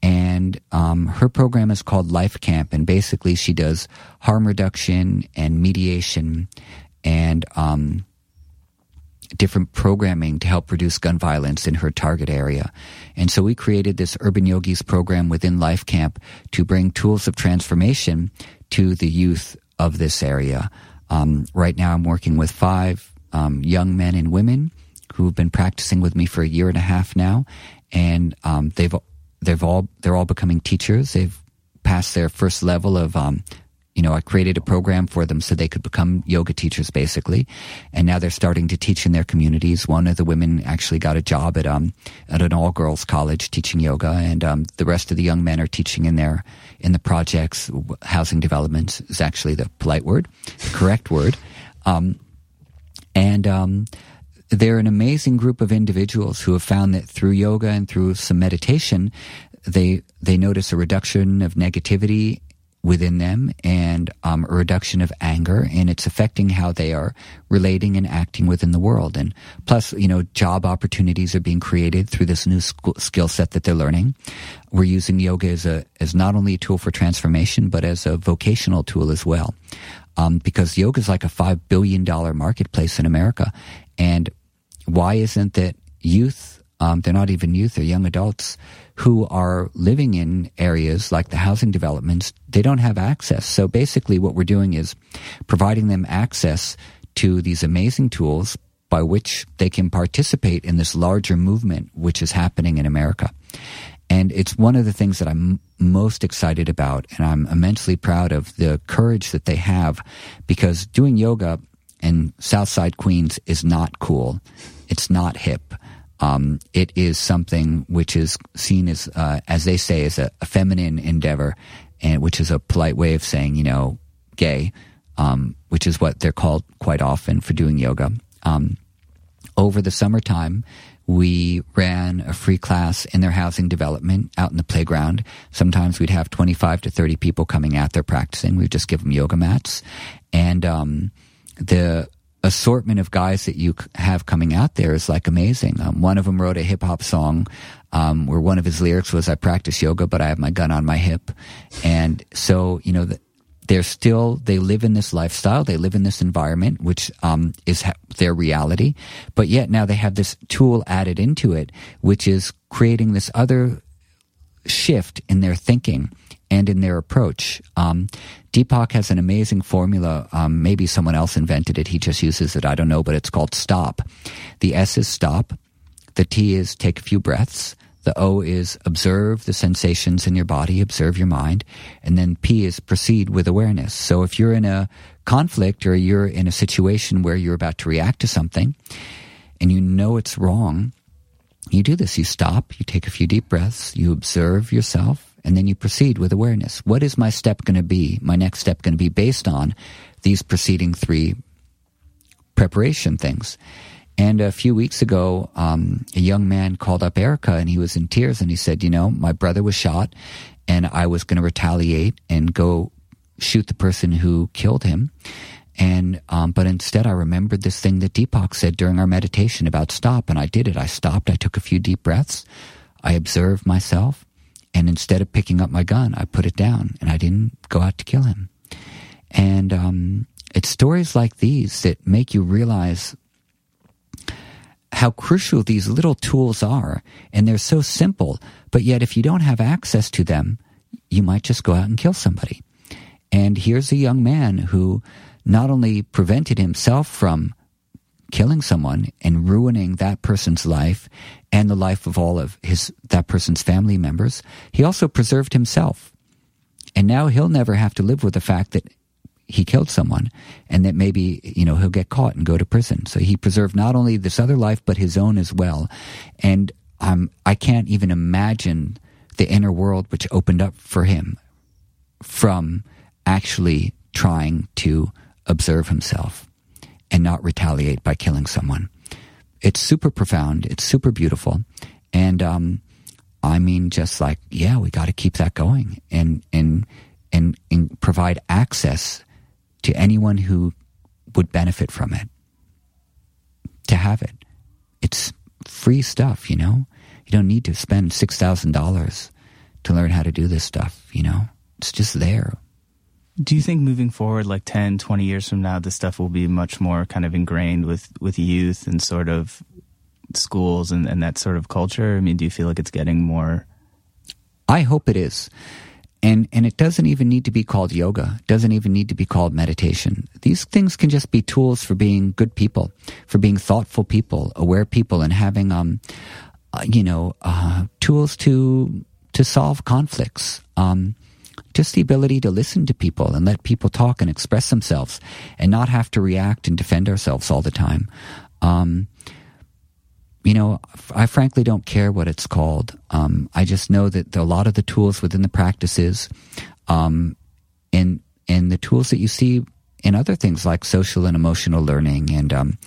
And um, her program is called Life Camp, and basically she does harm reduction and mediation and um, different programming to help reduce gun violence in her target area. And so we created this Urban Yogis program within Life Camp to bring tools of transformation to the youth of this area. Um, right now I'm working with five um, young men and women who have been practicing with me for a year and a half now, and um, they've They've all they're all becoming teachers. They've passed their first level of, um, you know, I created a program for them so they could become yoga teachers, basically. And now they're starting to teach in their communities. One of the women actually got a job at um at an all girls college teaching yoga, and um, the rest of the young men are teaching in their in the projects. Housing developments is actually the polite word, the correct word, um, and. Um, They're an amazing group of individuals who have found that through yoga and through some meditation, they they notice a reduction of negativity within them and um, a reduction of anger, and it's affecting how they are relating and acting within the world. And plus, you know, job opportunities are being created through this new school, skill set that they're learning. We're using yoga as a as not only a tool for transformation, but as a vocational tool as well, um, because yoga is like a five billion dollar marketplace in America, and why isn't that youth, um, they're not even youth, they're young adults, who are living in areas like the housing developments, they don't have access. So basically what we're doing is providing them access to these amazing tools by which they can participate in this larger movement which is happening in America. And it's one of the things that I'm most excited about, and I'm immensely proud of the courage that they have, because doing yoga in Southside Queens is not cool. It's not hip. Um, it is something which is seen as, uh, as they say, as a, a feminine endeavor, and which is a polite way of saying, you know, gay, um, which is what they're called quite often for doing yoga. Um, over the summertime, we ran a free class in their housing development out in the playground. Sometimes we'd have twenty-five to thirty people coming out there practicing. We'd just give them yoga mats. And um, the assortment of guys that you have coming out there is like amazing. Um, one of them wrote a hip hop song um, where one of his lyrics was, "I practice yoga, but I have my gun on my hip." And so, you know, the, they're still, they live in this lifestyle, they live in this environment, which um, is ha- their reality. But yet now they have this tool added into it, which is creating this other shift in their thinking and in their approach. Um, Deepak has an amazing formula. Um, maybe someone else invented it. He just uses it. I don't know, but it's called STOP. The S is stop. The T is take a few breaths. The O is observe the sensations in your body, observe your mind. And then P is proceed with awareness. So if you're in a conflict or you're in a situation where you're about to react to something and you know it's wrong, you do this. You stop, you take a few deep breaths, you observe yourself. And then you proceed with awareness. What is my step going to be? My next step going to be based on these preceding three preparation things. And a few weeks ago, um, a young man called up Erica, and he was in tears, and he said, you know, my brother was shot, and I was going to retaliate and go shoot the person who killed him. And um, but instead, I remembered this thing that Deepak said during our meditation about stop, and I did it. I stopped. I took a few deep breaths. I observed myself. And instead of picking up my gun, I put it down, and I didn't go out to kill him. And um, it's stories like these that make you realize how crucial these little tools are. And they're so simple, but yet if you don't have access to them, you might just go out and kill somebody. And here's a young man who not only prevented himself from killing someone and ruining that person's life and the life of all of his that person's family members, he also preserved himself. And now he'll never have to live with the fact that he killed someone and that maybe, you know, he'll get caught and go to prison. So he preserved not only this other life, but his own as well. And um, I can't even imagine the inner world which opened up for him from actually trying to observe himself and not retaliate by killing someone. It's super profound. It's super beautiful. And um, I mean, just like, yeah, we got to keep that going and, and and and provide access to anyone who would benefit from it, to have it. It's free stuff, you know? You don't need to spend six thousand dollars to learn how to do this stuff, you know? It's just there. Do you think moving forward, like ten, twenty years from now, this stuff will be much more kind of ingrained with, with youth and sort of schools and, and that sort of culture? I mean, do you feel like it's getting more? I hope it is. And and it doesn't even need to be called yoga. It doesn't even need to be called meditation. These things can just be tools for being good people, for being thoughtful people, aware people, and having, um, uh, you know, uh, tools to to solve conflicts. Um Just the ability to listen to people and let people talk and express themselves and not have to react and defend ourselves all the time. Um, you know, I frankly don't care what it's called. Um, I just know that the, a lot of the tools within the practices um, and, and the tools that you see in other things like social and emotional learning and, um,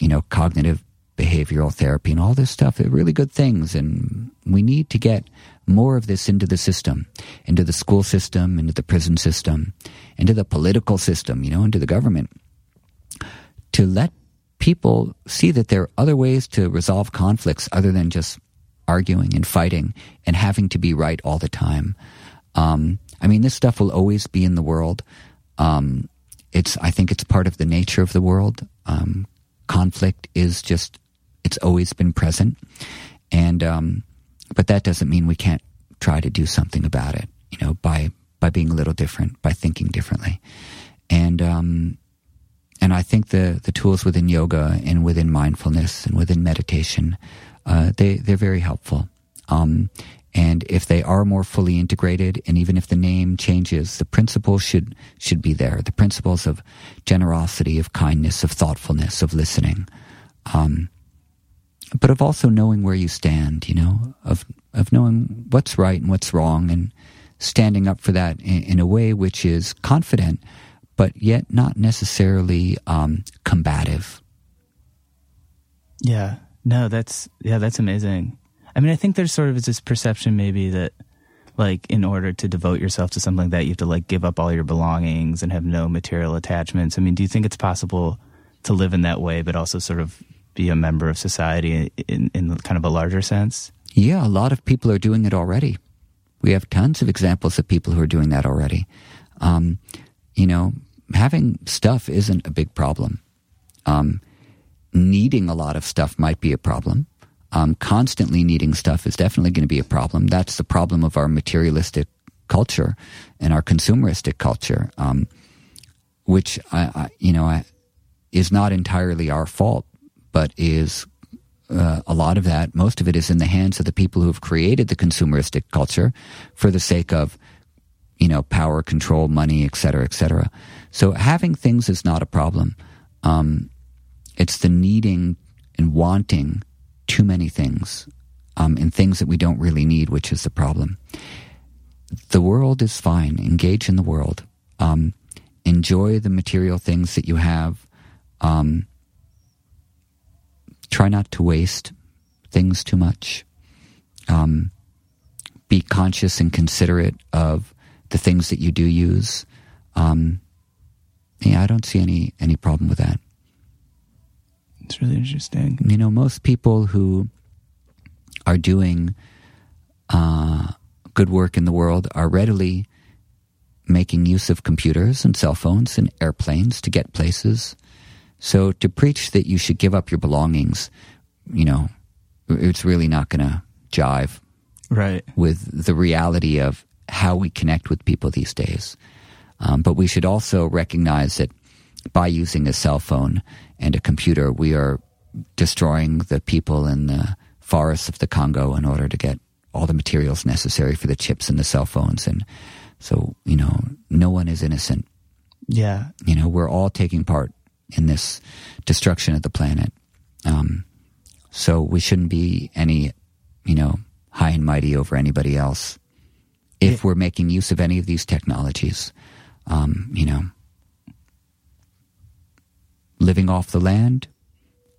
you know, cognitive behavioral therapy and all this stuff are really good things. And we need to get more of this into the system, into the school system, into the prison system, into the political system, you know, into the government, to let people see that there are other ways to resolve conflicts other than just arguing and fighting and having to be right all the time. Um, I mean, this stuff will always be in the world. Um, it's, I think it's part of the nature of the world. Um, conflict is just, it's always been present. And, um, But that doesn't mean we can't try to do something about it, you know, by, by being a little different, by thinking differently. And um, and I think the, the tools within yoga and within mindfulness and within meditation, uh, they, they're very helpful. Um, and if they are more fully integrated, and even if the name changes, the principles should, should be there. The principles of generosity, of kindness, of thoughtfulness, of listening. Um, but of also knowing where you stand, you know, of of knowing what's right and what's wrong, and standing up for that in, in a way which is confident, but yet not necessarily um, combative. Yeah, no, that's, yeah, that's amazing. I mean, I think there's sort of this perception maybe that, like, in order to devote yourself to something like that, you have to, like, give up all your belongings and have no material attachments. I mean, do you think it's possible to live in that way, but also sort of be a member of society in, in kind of a larger sense? Yeah, a lot of people are doing it already. We have tons of examples of people who are doing that already. Um, you know, having stuff isn't a big problem. Um, needing a lot of stuff might be a problem. Um, constantly needing stuff is definitely going to be a problem. That's the problem of our materialistic culture and our consumeristic culture, um, which I, I, you know, I, is not entirely our fault, but is uh, a lot of that. Most of it is in the hands of the people who have created the consumeristic culture for the sake of, you know, power, control, money, et cetera, et cetera. So having things is not a problem. Um, it's the needing and wanting too many things, um, and things that we don't really need, which is the problem. The world is fine. Engage in the world. Um, enjoy the material things that you have. Um, try not to waste things too much. Um, be conscious and considerate of the things that you do use. Um, yeah, I don't see any, any problem with that. It's really interesting. You know, most people who are doing uh, good work in the world are readily making use of computers and cell phones and airplanes to get places. So to preach that you should give up your belongings, you know, it's really not going to jive right with the reality of how we connect with people these days. Um, but we should also recognize that by using a cell phone and a computer, we are destroying the people in the forests of the Congo in order to get all the materials necessary for the chips and the cell phones. And so, you know, no one is innocent. Yeah. You know, we're all taking part in this destruction of the planet. Um, so we shouldn't be any, you know, high and mighty over anybody else if yeah. we're making use of any of these technologies. Um, you know, living off the land,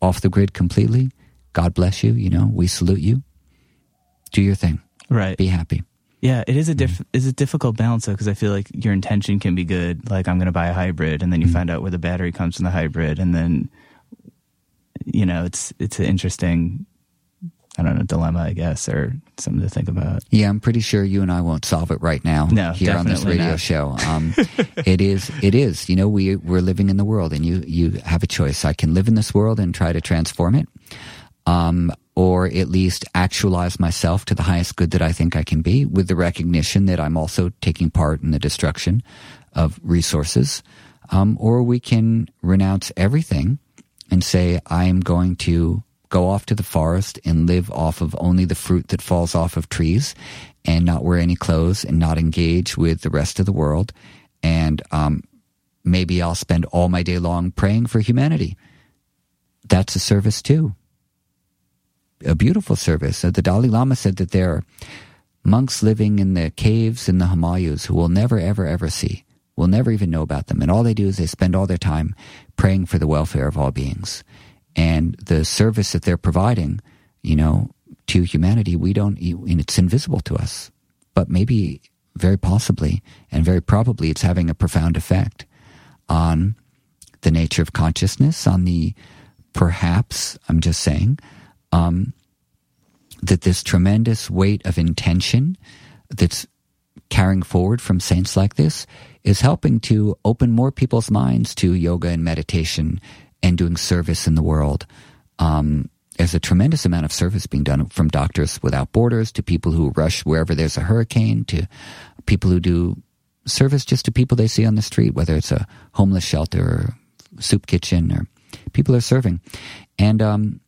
off the grid completely. God bless you. You know, we salute you. Do your thing. Right. Be happy. Yeah, it is a diff- mm. is a difficult balance, though, because I feel like your intention can be good. Like, I'm going to buy a hybrid, and then you mm. find out where the battery comes in the hybrid, and then, you know, it's it's an interesting, I don't know, dilemma, I guess, or something to think about. Yeah, I'm pretty sure you and I won't solve it right now no, here on this radio not. show. Um, it is, it is. You know, we, we're living in the world, and you, you have a choice. I can live in this world and try to transform it, um, or at least actualize myself to the highest good that I think I can be, with the recognition that I'm also taking part in the destruction of resources. Um, or we can renounce everything and say, I am going to go off to the forest and live off of only the fruit that falls off of trees, and not wear any clothes, and not engage with the rest of the world. And um, maybe I'll spend all my day long praying for humanity. That's a service too. A beautiful service. The Dalai Lama said that there are monks living in the caves in the Himalayas who we'll never, ever, ever see. We'll never even know about them. And all they do is they spend all their time praying for the welfare of all beings. And the service that they're providing, you know, to humanity, we don't, and it's invisible to us. But maybe, very possibly, and very probably, it's having a profound effect on the nature of consciousness, on the, perhaps, I'm just saying, um, that this tremendous weight of intention that's carrying forward from saints like this is helping to open more people's minds to yoga and meditation and doing service in the world. Um, there's a tremendous amount of service being done, from Doctors Without Borders to people who rush wherever there's a hurricane, to people who do service just to people they see on the street, whether it's a homeless shelter or soup kitchen, or people are serving. And um,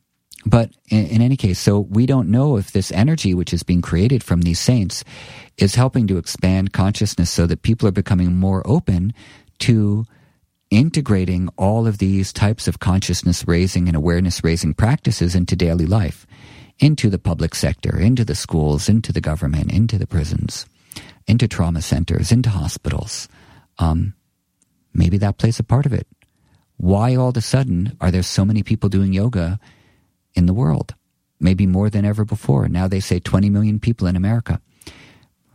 but in, in any case, so we don't know if this energy which is being created from these saints is helping to expand consciousness so that people are becoming more open to integrating all of these types of consciousness-raising and awareness-raising practices into daily life, into the public sector, into the schools, into the government, into the prisons, into trauma centers, into hospitals. Um, maybe that plays a part of it. Why all of a sudden are there so many people doing yoga in the world? Maybe more than ever before. Now they say twenty million people in America.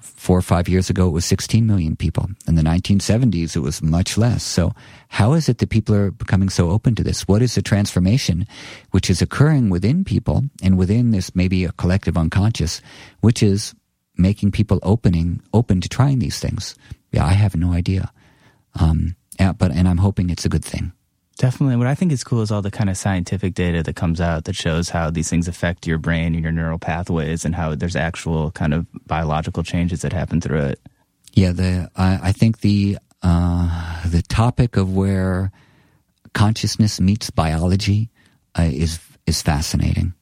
Four or five years ago, it was sixteen million people. In the nineteen seventies, it was much less. So how is it that people are becoming so open to this? What is the transformation which is occurring within people and within this maybe a collective unconscious, which is making people opening open to trying these things? Yeah, I have no idea. Um, yeah, but and I'm hoping it's a good thing. Definitely. What I think is cool is all the kind of scientific data that comes out that shows how these things affect your brain and your neural pathways and how there's actual kind of biological changes that happen through it. Yeah, the I, I think the uh, the topic of where consciousness meets biology uh, is is fascinating.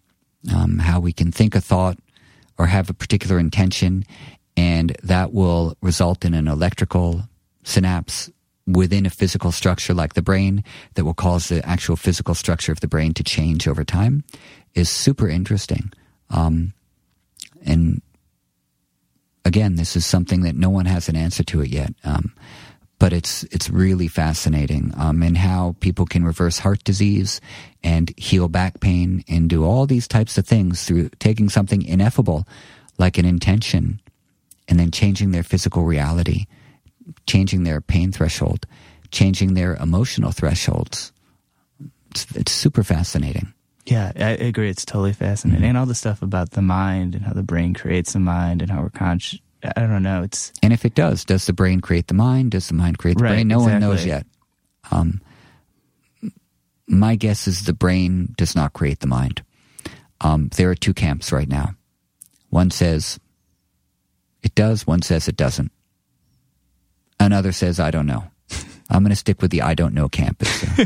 Um, how we can think a thought or have a particular intention, and that will result in an electrical synapse within a physical structure like the brain that will cause the actual physical structure of the brain to change over time is super interesting. Um, and again, this is something that no one has an answer to it yet. Um, but it's it's really fascinating um, and how people can reverse heart disease and heal back pain and do all these types of things through taking something ineffable like an intention and then changing their physical reality, changing their pain threshold, changing their emotional thresholds. It's, it's super fascinating. Yeah, I agree. It's totally fascinating. Mm-hmm. And all the stuff about the mind and how the brain creates the mind and how we're conscious. I don't know. It's And if it does, does the brain create the mind? Does the mind create the right, brain? No exactly. one knows yet. Um, my guess is the brain does not create the mind. Um, there are two camps right now. One says it does, one says it doesn't. Another says, I don't know. I'm going to stick with the I don't know camp. So.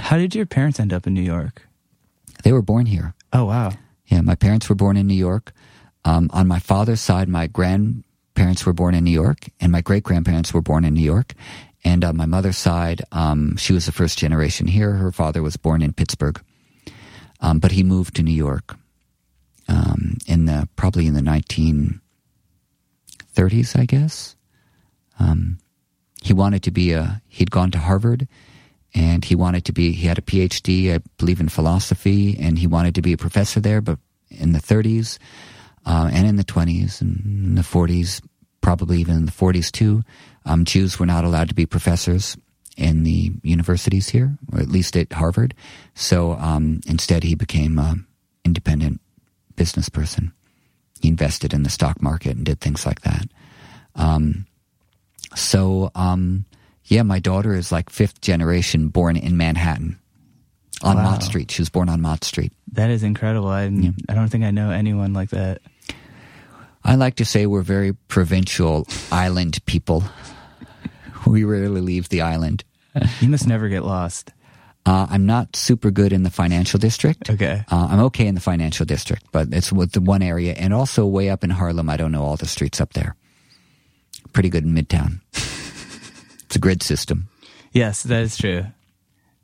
How did your parents end up in New York? They were born here. Oh, wow. Yeah, my parents were born in New York. Um, on my father's side, my grandparents were born in New York, and my great-grandparents were born in New York. And on my mother's side, um, she was the first generation here. Her father was born in Pittsburgh, um, but he moved to New York um, in the probably in the nineteen thirties, I guess. Um, he wanted to be a, he'd gone to Harvard and he wanted to be, he had a PhD, I believe in philosophy, and he wanted to be a professor there, but in the thirties uh, and in the twenties and in the forties, probably even in the forties too, um, Jews were not allowed to be professors in the universities here, or at least at Harvard. So um, instead he became an independent business person. He invested in the stock market and did things like that. Um, so, um, yeah, my daughter is like fifth generation born in Manhattan on wow. Mott Street. She was born on Mott Street. That is incredible. I, yeah. I don't think I know anyone like that. I like to say we're very provincial island people. We rarely leave the island. You must never get lost. Uh, I'm not super good in the financial district. Okay. Uh, I'm okay in the financial district, but it's with the one area. And also way up in Harlem, I don't know all the streets up there. Pretty good in Midtown. It's a grid system. Yes, that is true.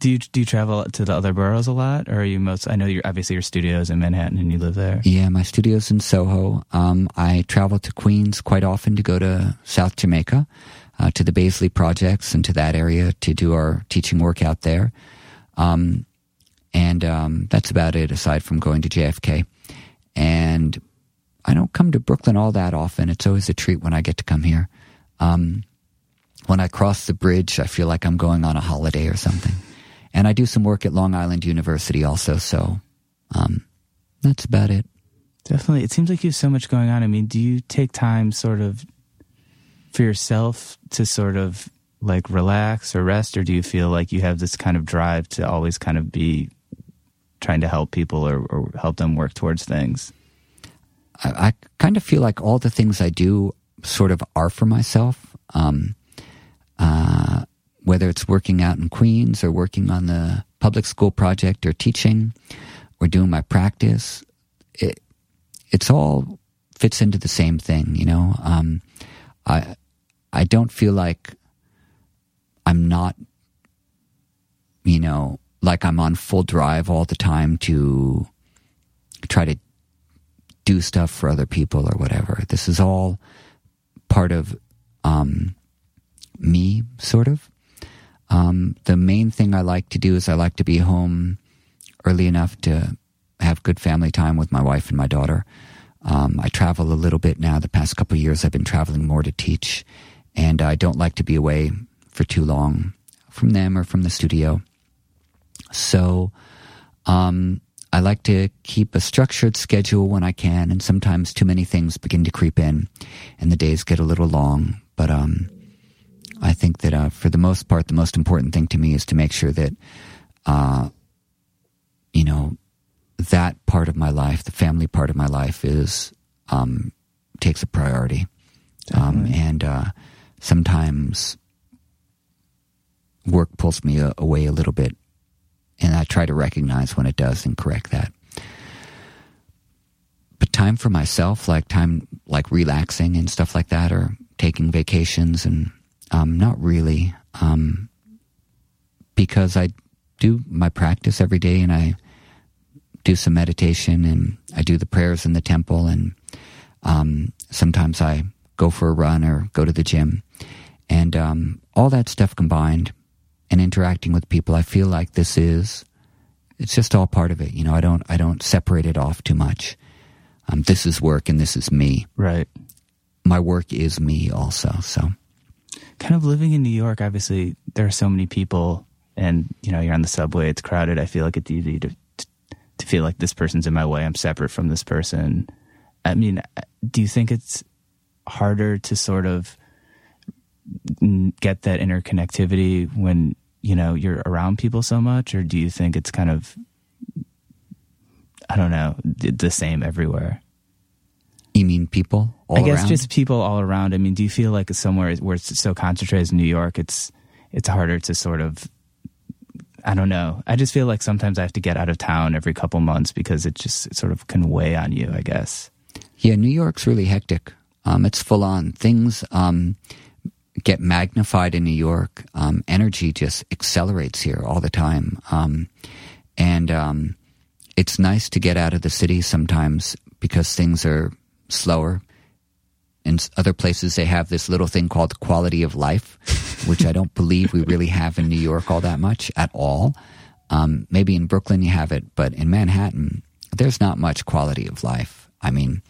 Do you do you travel to the other boroughs a lot? Or are you most, I know you're obviously your studio's in Manhattan and you live there. Yeah, my studio's in Soho. Um, I travel to Queens quite often to go to South Jamaica, uh, to the Baisley Projects and to that area to do our teaching work out there. Um, and, um, that's about it aside from going to J F K. And I don't come to Brooklyn all that often. It's always a treat when I get to come here. Um, when I cross the bridge, I feel like I'm going on a holiday or something. And I do some work at Long Island University also. So, um, that's about it. Definitely. It seems like you have so much going on. I mean, do you take time sort of for yourself to sort of like relax or rest, or do you feel like you have this kind of drive to always kind of be trying to help people or, or help them work towards things? I, I kind of feel like all the things I do sort of are for myself. Um, uh, whether it's working out in Queens or working on the public school project or teaching or doing my practice, it it's all fits into the same thing, you know? Um, I I don't feel like I'm not, you know, like I'm on full drive all the time to try to do stuff for other people or whatever. This is all part of um, me, sort of. Um, the main thing I like to do is I like to be home early enough to have good family time with my wife and my daughter. Um, I travel a little bit now. The past couple of years I've been traveling more to teach, and I don't like to be away for too long from them or from the studio. So um, I like to keep a structured schedule when I can, and sometimes too many things begin to creep in and the days get a little long. But um, I think that uh, for the most part, the most important thing to me is to make sure that, uh, you know, that part of my life, the family part of my life, is um, takes a priority. Um, and uh, sometimes work pulls me a- away a little bit, and I try to recognize when it does and correct that. But time for myself, like time, like relaxing and stuff like that, or taking vacations, and um, not really, um, because I do my practice every day, and I do some meditation, and I do the prayers in the temple, and um, sometimes I go for a run or go to the gym, and um, all that stuff combined and interacting with people, I feel like this is, it's just all part of it. You know, I don't, I don't separate it off too much. Um, this is work and this is me. Right. My work is me also. So kind of living in New York, obviously there are so many people, and you know, you're on the subway, it's crowded. I feel like it's easy to, to feel like this person's in my way, I'm separate from this person. I mean, do you think it's harder to sort of get that interconnectivity when, you know, you're around people so much, or do you think it's kind of, I don't know, the same everywhere? You mean people all I guess around? Just people all around. I mean, do you feel like somewhere where it's so concentrated in New York, it's it's harder to sort of, I don't know. I just feel like sometimes I have to get out of town every couple months because it just it sort of can weigh on you, I guess. Yeah, New York's really hectic. Um, it's full on. Things um, get magnified in New York. Um, energy just accelerates here all the time. Um, and um, it's nice to get out of the city sometimes because things are slower. In other places, they have this little thing called quality of life, which I don't believe we really have in New York all that much at all. Um, maybe in Brooklyn you have it, but in Manhattan, there's not much quality of life. I mean,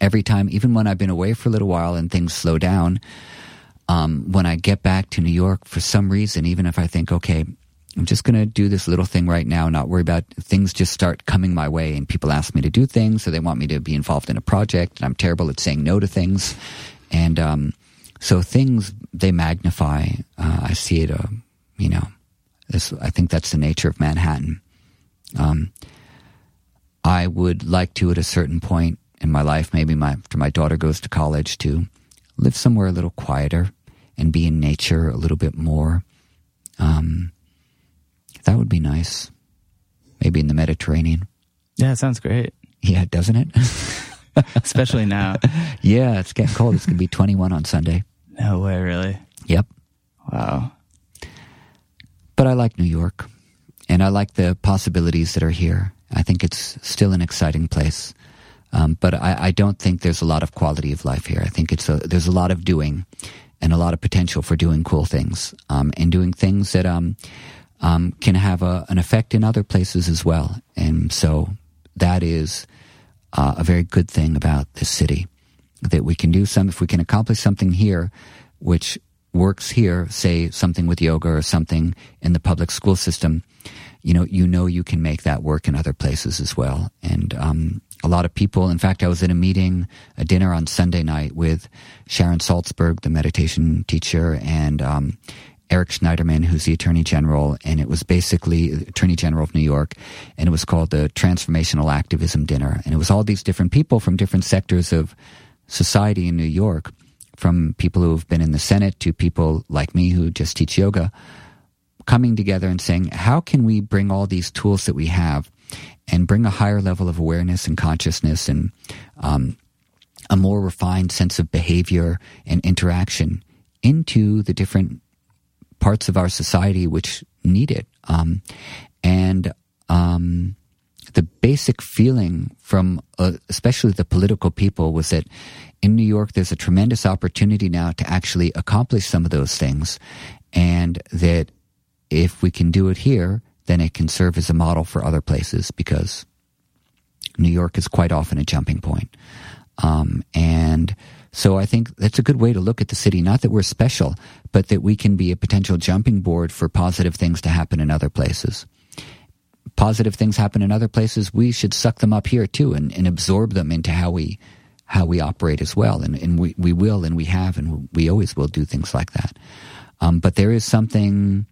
every time, even when I've been away for a little while and things slow down, um, when I get back to New York, for some reason, even if I think, okay, I'm just going to do this little thing right now, not worry about things, just start coming my way. And people ask me to do things, so they want me to be involved in a project, and I'm terrible at saying no to things. And um, so things, they magnify. Uh, I see it, uh, you know, this, I think that's the nature of Manhattan. Um, I would like to, at a certain point in my life, maybe my, after my daughter goes to college, to live somewhere a little quieter and be in nature a little bit more. Um That would be nice. Maybe in the Mediterranean. Yeah, it sounds great. Yeah, doesn't it? Especially now. Yeah, it's getting cold. It's going to be twenty-one on Sunday. No way, really? Yep. Wow. But I like New York, and I like the possibilities that are here. I think it's still an exciting place. Um, but I, I don't think there's a lot of quality of life here. I think it's a, there's a lot of doing and a lot of potential for doing cool things um, and doing things that... Um, Um, can have a, an effect in other places as well. And so that is uh, a very good thing about this city, that we can do some, if we can accomplish something here, which works here, say something with yoga or something in the public school system, you know, you know you can make that work in other places as well. And um, a lot of people, in fact, I was at a meeting, a dinner on Sunday night with Sharon Salzberg, the meditation teacher, and um Eric Schneiderman, who's the Attorney General, and it was basically Attorney General of New York, and it was called the Transformational Activism Dinner. And it was all these different people from different sectors of society in New York, from people who have been in the Senate to people like me who just teach yoga, coming together and saying, how can we bring all these tools that we have and bring a higher level of awareness and consciousness and um, a more refined sense of behavior and interaction into the different parts of our society which need it. Um, and um, the basic feeling from uh, especially the political people was that in New York, there's a tremendous opportunity now to actually accomplish some of those things, and that if we can do it here, then it can serve as a model for other places, because New York is quite often a jumping point. Um, and so I think that's a good way to look at the city, not that we're special, but that we can be a potential jumping board for positive things to happen in other places. Positive things happen in other places, we should suck them up here too, and, and absorb them into how we how we operate as well. And, and we, we will, and we have, and we always will do things like that. Um, but there is something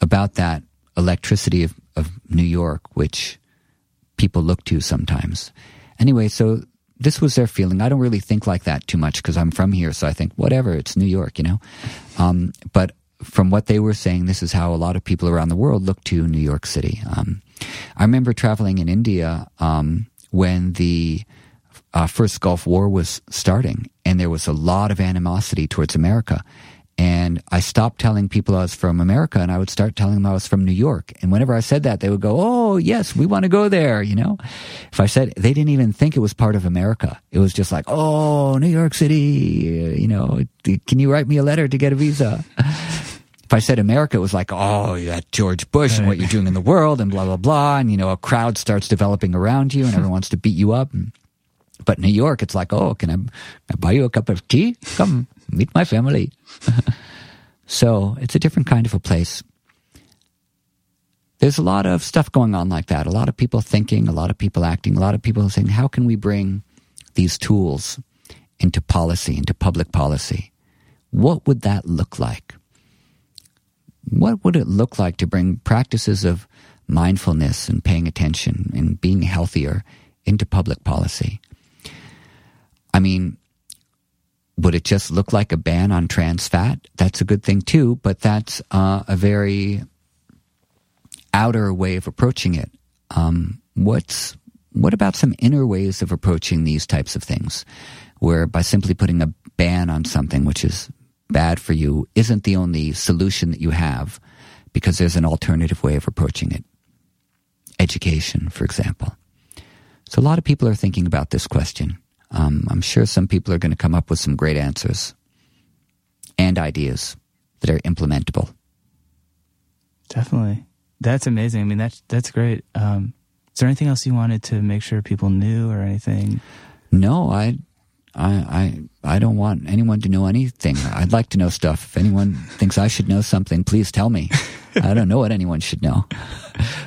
about that electricity of, of New York, which people look to sometimes. Anyway, so this was their feeling. I don't really think like that too much because I'm from here, so I think, whatever, it's New York, you know? Um, but from what they were saying, this is how a lot of people around the world look to New York City. Um, I remember traveling in India um, when the uh, first Gulf War was starting, and there was a lot of animosity towards America. And I stopped telling people I was from America, and I would start telling them I was from New York. And whenever I said that, they would go, oh, yes, we want to go there, you know? If I said, they didn't even think it was part of America. It was just like, oh, New York City, you know, can you write me a letter to get a visa? If I said America, it was like, oh, that George Bush and what you're doing in the world and blah, blah, blah. And, you know, a crowd starts developing around you and everyone wants to beat you up. And, but New York, it's like, oh, can I, can I buy you a cup of tea? Come meet my family. So it's a different kind of a place. There's a lot of stuff going on like that. A lot of people thinking, a lot of people acting, a lot of people saying, how can we bring these tools into policy, into public policy? What would that look like? What would it look like to bring practices of mindfulness and paying attention and being healthier into public policy? I mean, would it just look like a ban on trans fat? That's a good thing too, but that's uh, a very outer way of approaching it. Um, what's what about some inner ways of approaching these types of things, where by simply putting a ban on something which is bad for you isn't the only solution that you have, because there's an alternative way of approaching it? Education, for example. So a lot of people are thinking about this question. Um, I'm sure some people are going to come up with some great answers and ideas that are implementable. Definitely. That's amazing. I mean, that's, that's great. Um, is there anything else you wanted to make sure people knew or anything? No, I... I, I I don't want anyone to know anything. I'd like to know stuff. If anyone thinks I should know something, please tell me. I don't know what anyone should know.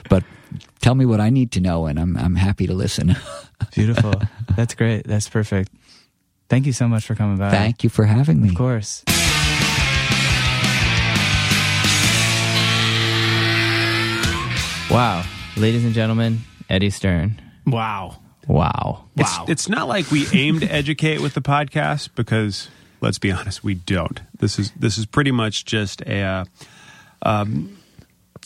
But tell me what I need to know, and I'm I'm happy to listen. Beautiful. That's great. That's perfect. Thank you so much for coming by. Thank you for having me. Of course. Wow. Ladies and gentlemen, Eddie Stern. Wow. Wow. Wow. It's, it's not like we aim to educate with the podcast, because let's be honest, we don't. This is this is pretty much just a uh, um,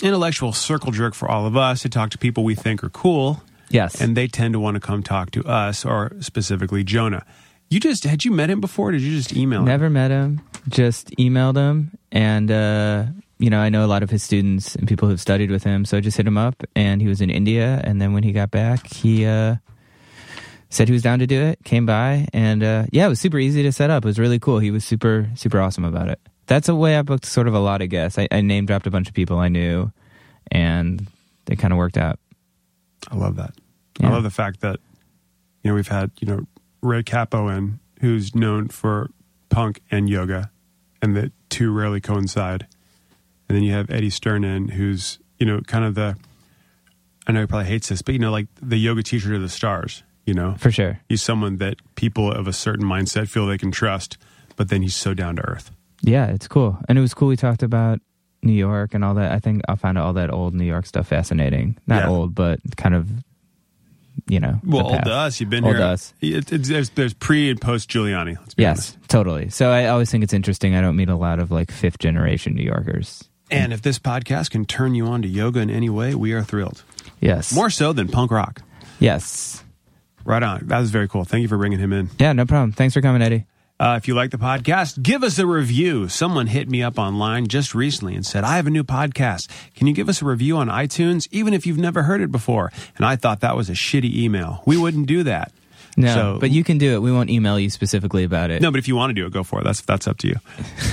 intellectual circle jerk for all of us to talk to people we think are cool. Yes. And they tend to want to come talk to us, or specifically Jonah. You just, had you met him before, or did you just email him? Never met him. Just emailed him. And, uh, you know, I know a lot of his students and people who've studied with him. So I just hit him up, and he was in India. And then when he got back, he... Uh, Said he was down to do it, came by, and uh, yeah, it was super easy to set up. It was really cool. He was super, super awesome about it. That's a way I booked sort of a lot of guests. I, I name-dropped a bunch of people I knew, and it kind of worked out. I love that. Yeah. I love the fact that, you know, we've had, you know, Ray Cappo in, who's known for punk and yoga, and the two rarely coincide. And then you have Eddie Stern in, who's, you know, kind of the, I know he probably hates this, but, you know, like the yoga teacher to the stars. You know, for sure. He's someone that people of a certain mindset feel they can trust, but then he's so down to earth. Yeah, it's cool. And it was cool. We talked about New York and all that. I think I found all that old New York stuff fascinating. Not yeah. old, but kind of, you know. Well, old to us. You've been old here. Old to us. It, it, there's, there's pre and post Giuliani. Let's be yes, honest. Totally. So I always think it's interesting. I don't meet a lot of like fifth generation New Yorkers. And if this podcast can turn you on to yoga in any way, we are thrilled. Yes. More so than punk rock. Yes. Right on. That was very cool. Thank you for bringing him in. Yeah, no problem. Thanks for coming, Eddie. Uh, if you like the podcast, give us a review. Someone hit me up online just recently and said, I have a new podcast. Can you give us a review on iTunes, even if you've never heard it before? And I thought that was a shitty email. We wouldn't do that. No, so, but you can do it. We won't email you specifically about it. No, but if you want to do it, go for it. That's that's up to you.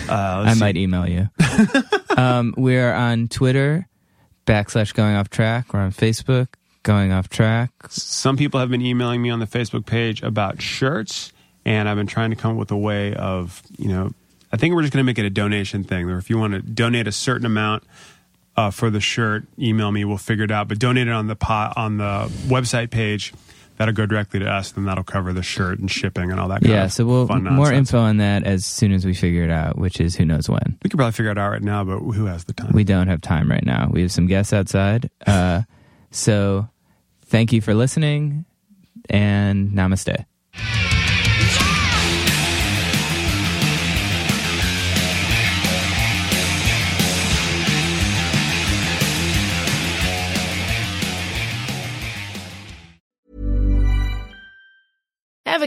Uh, I see. Might email you. um, we're on Twitter, backslash Going Off Track. We're on Facebook, Going Off Track. Some people have been emailing me on the Facebook page about shirts, and I've been trying to come up with a way of, you know, I think we're just going to make it a donation thing. Or if you want to donate a certain amount uh, for the shirt, email me. We'll figure it out. But donate it on the pot, on the website page. That'll go directly to us, then that'll cover the shirt and shipping and all that kind yeah, of so we'll, fun nonsense. Yeah, so we'll more info on that as soon as we figure it out, which is who knows when. We could probably figure it out right now, but who has the time? We don't have time right now. We have some guests outside. Uh, so thank you for listening, and namaste. Ever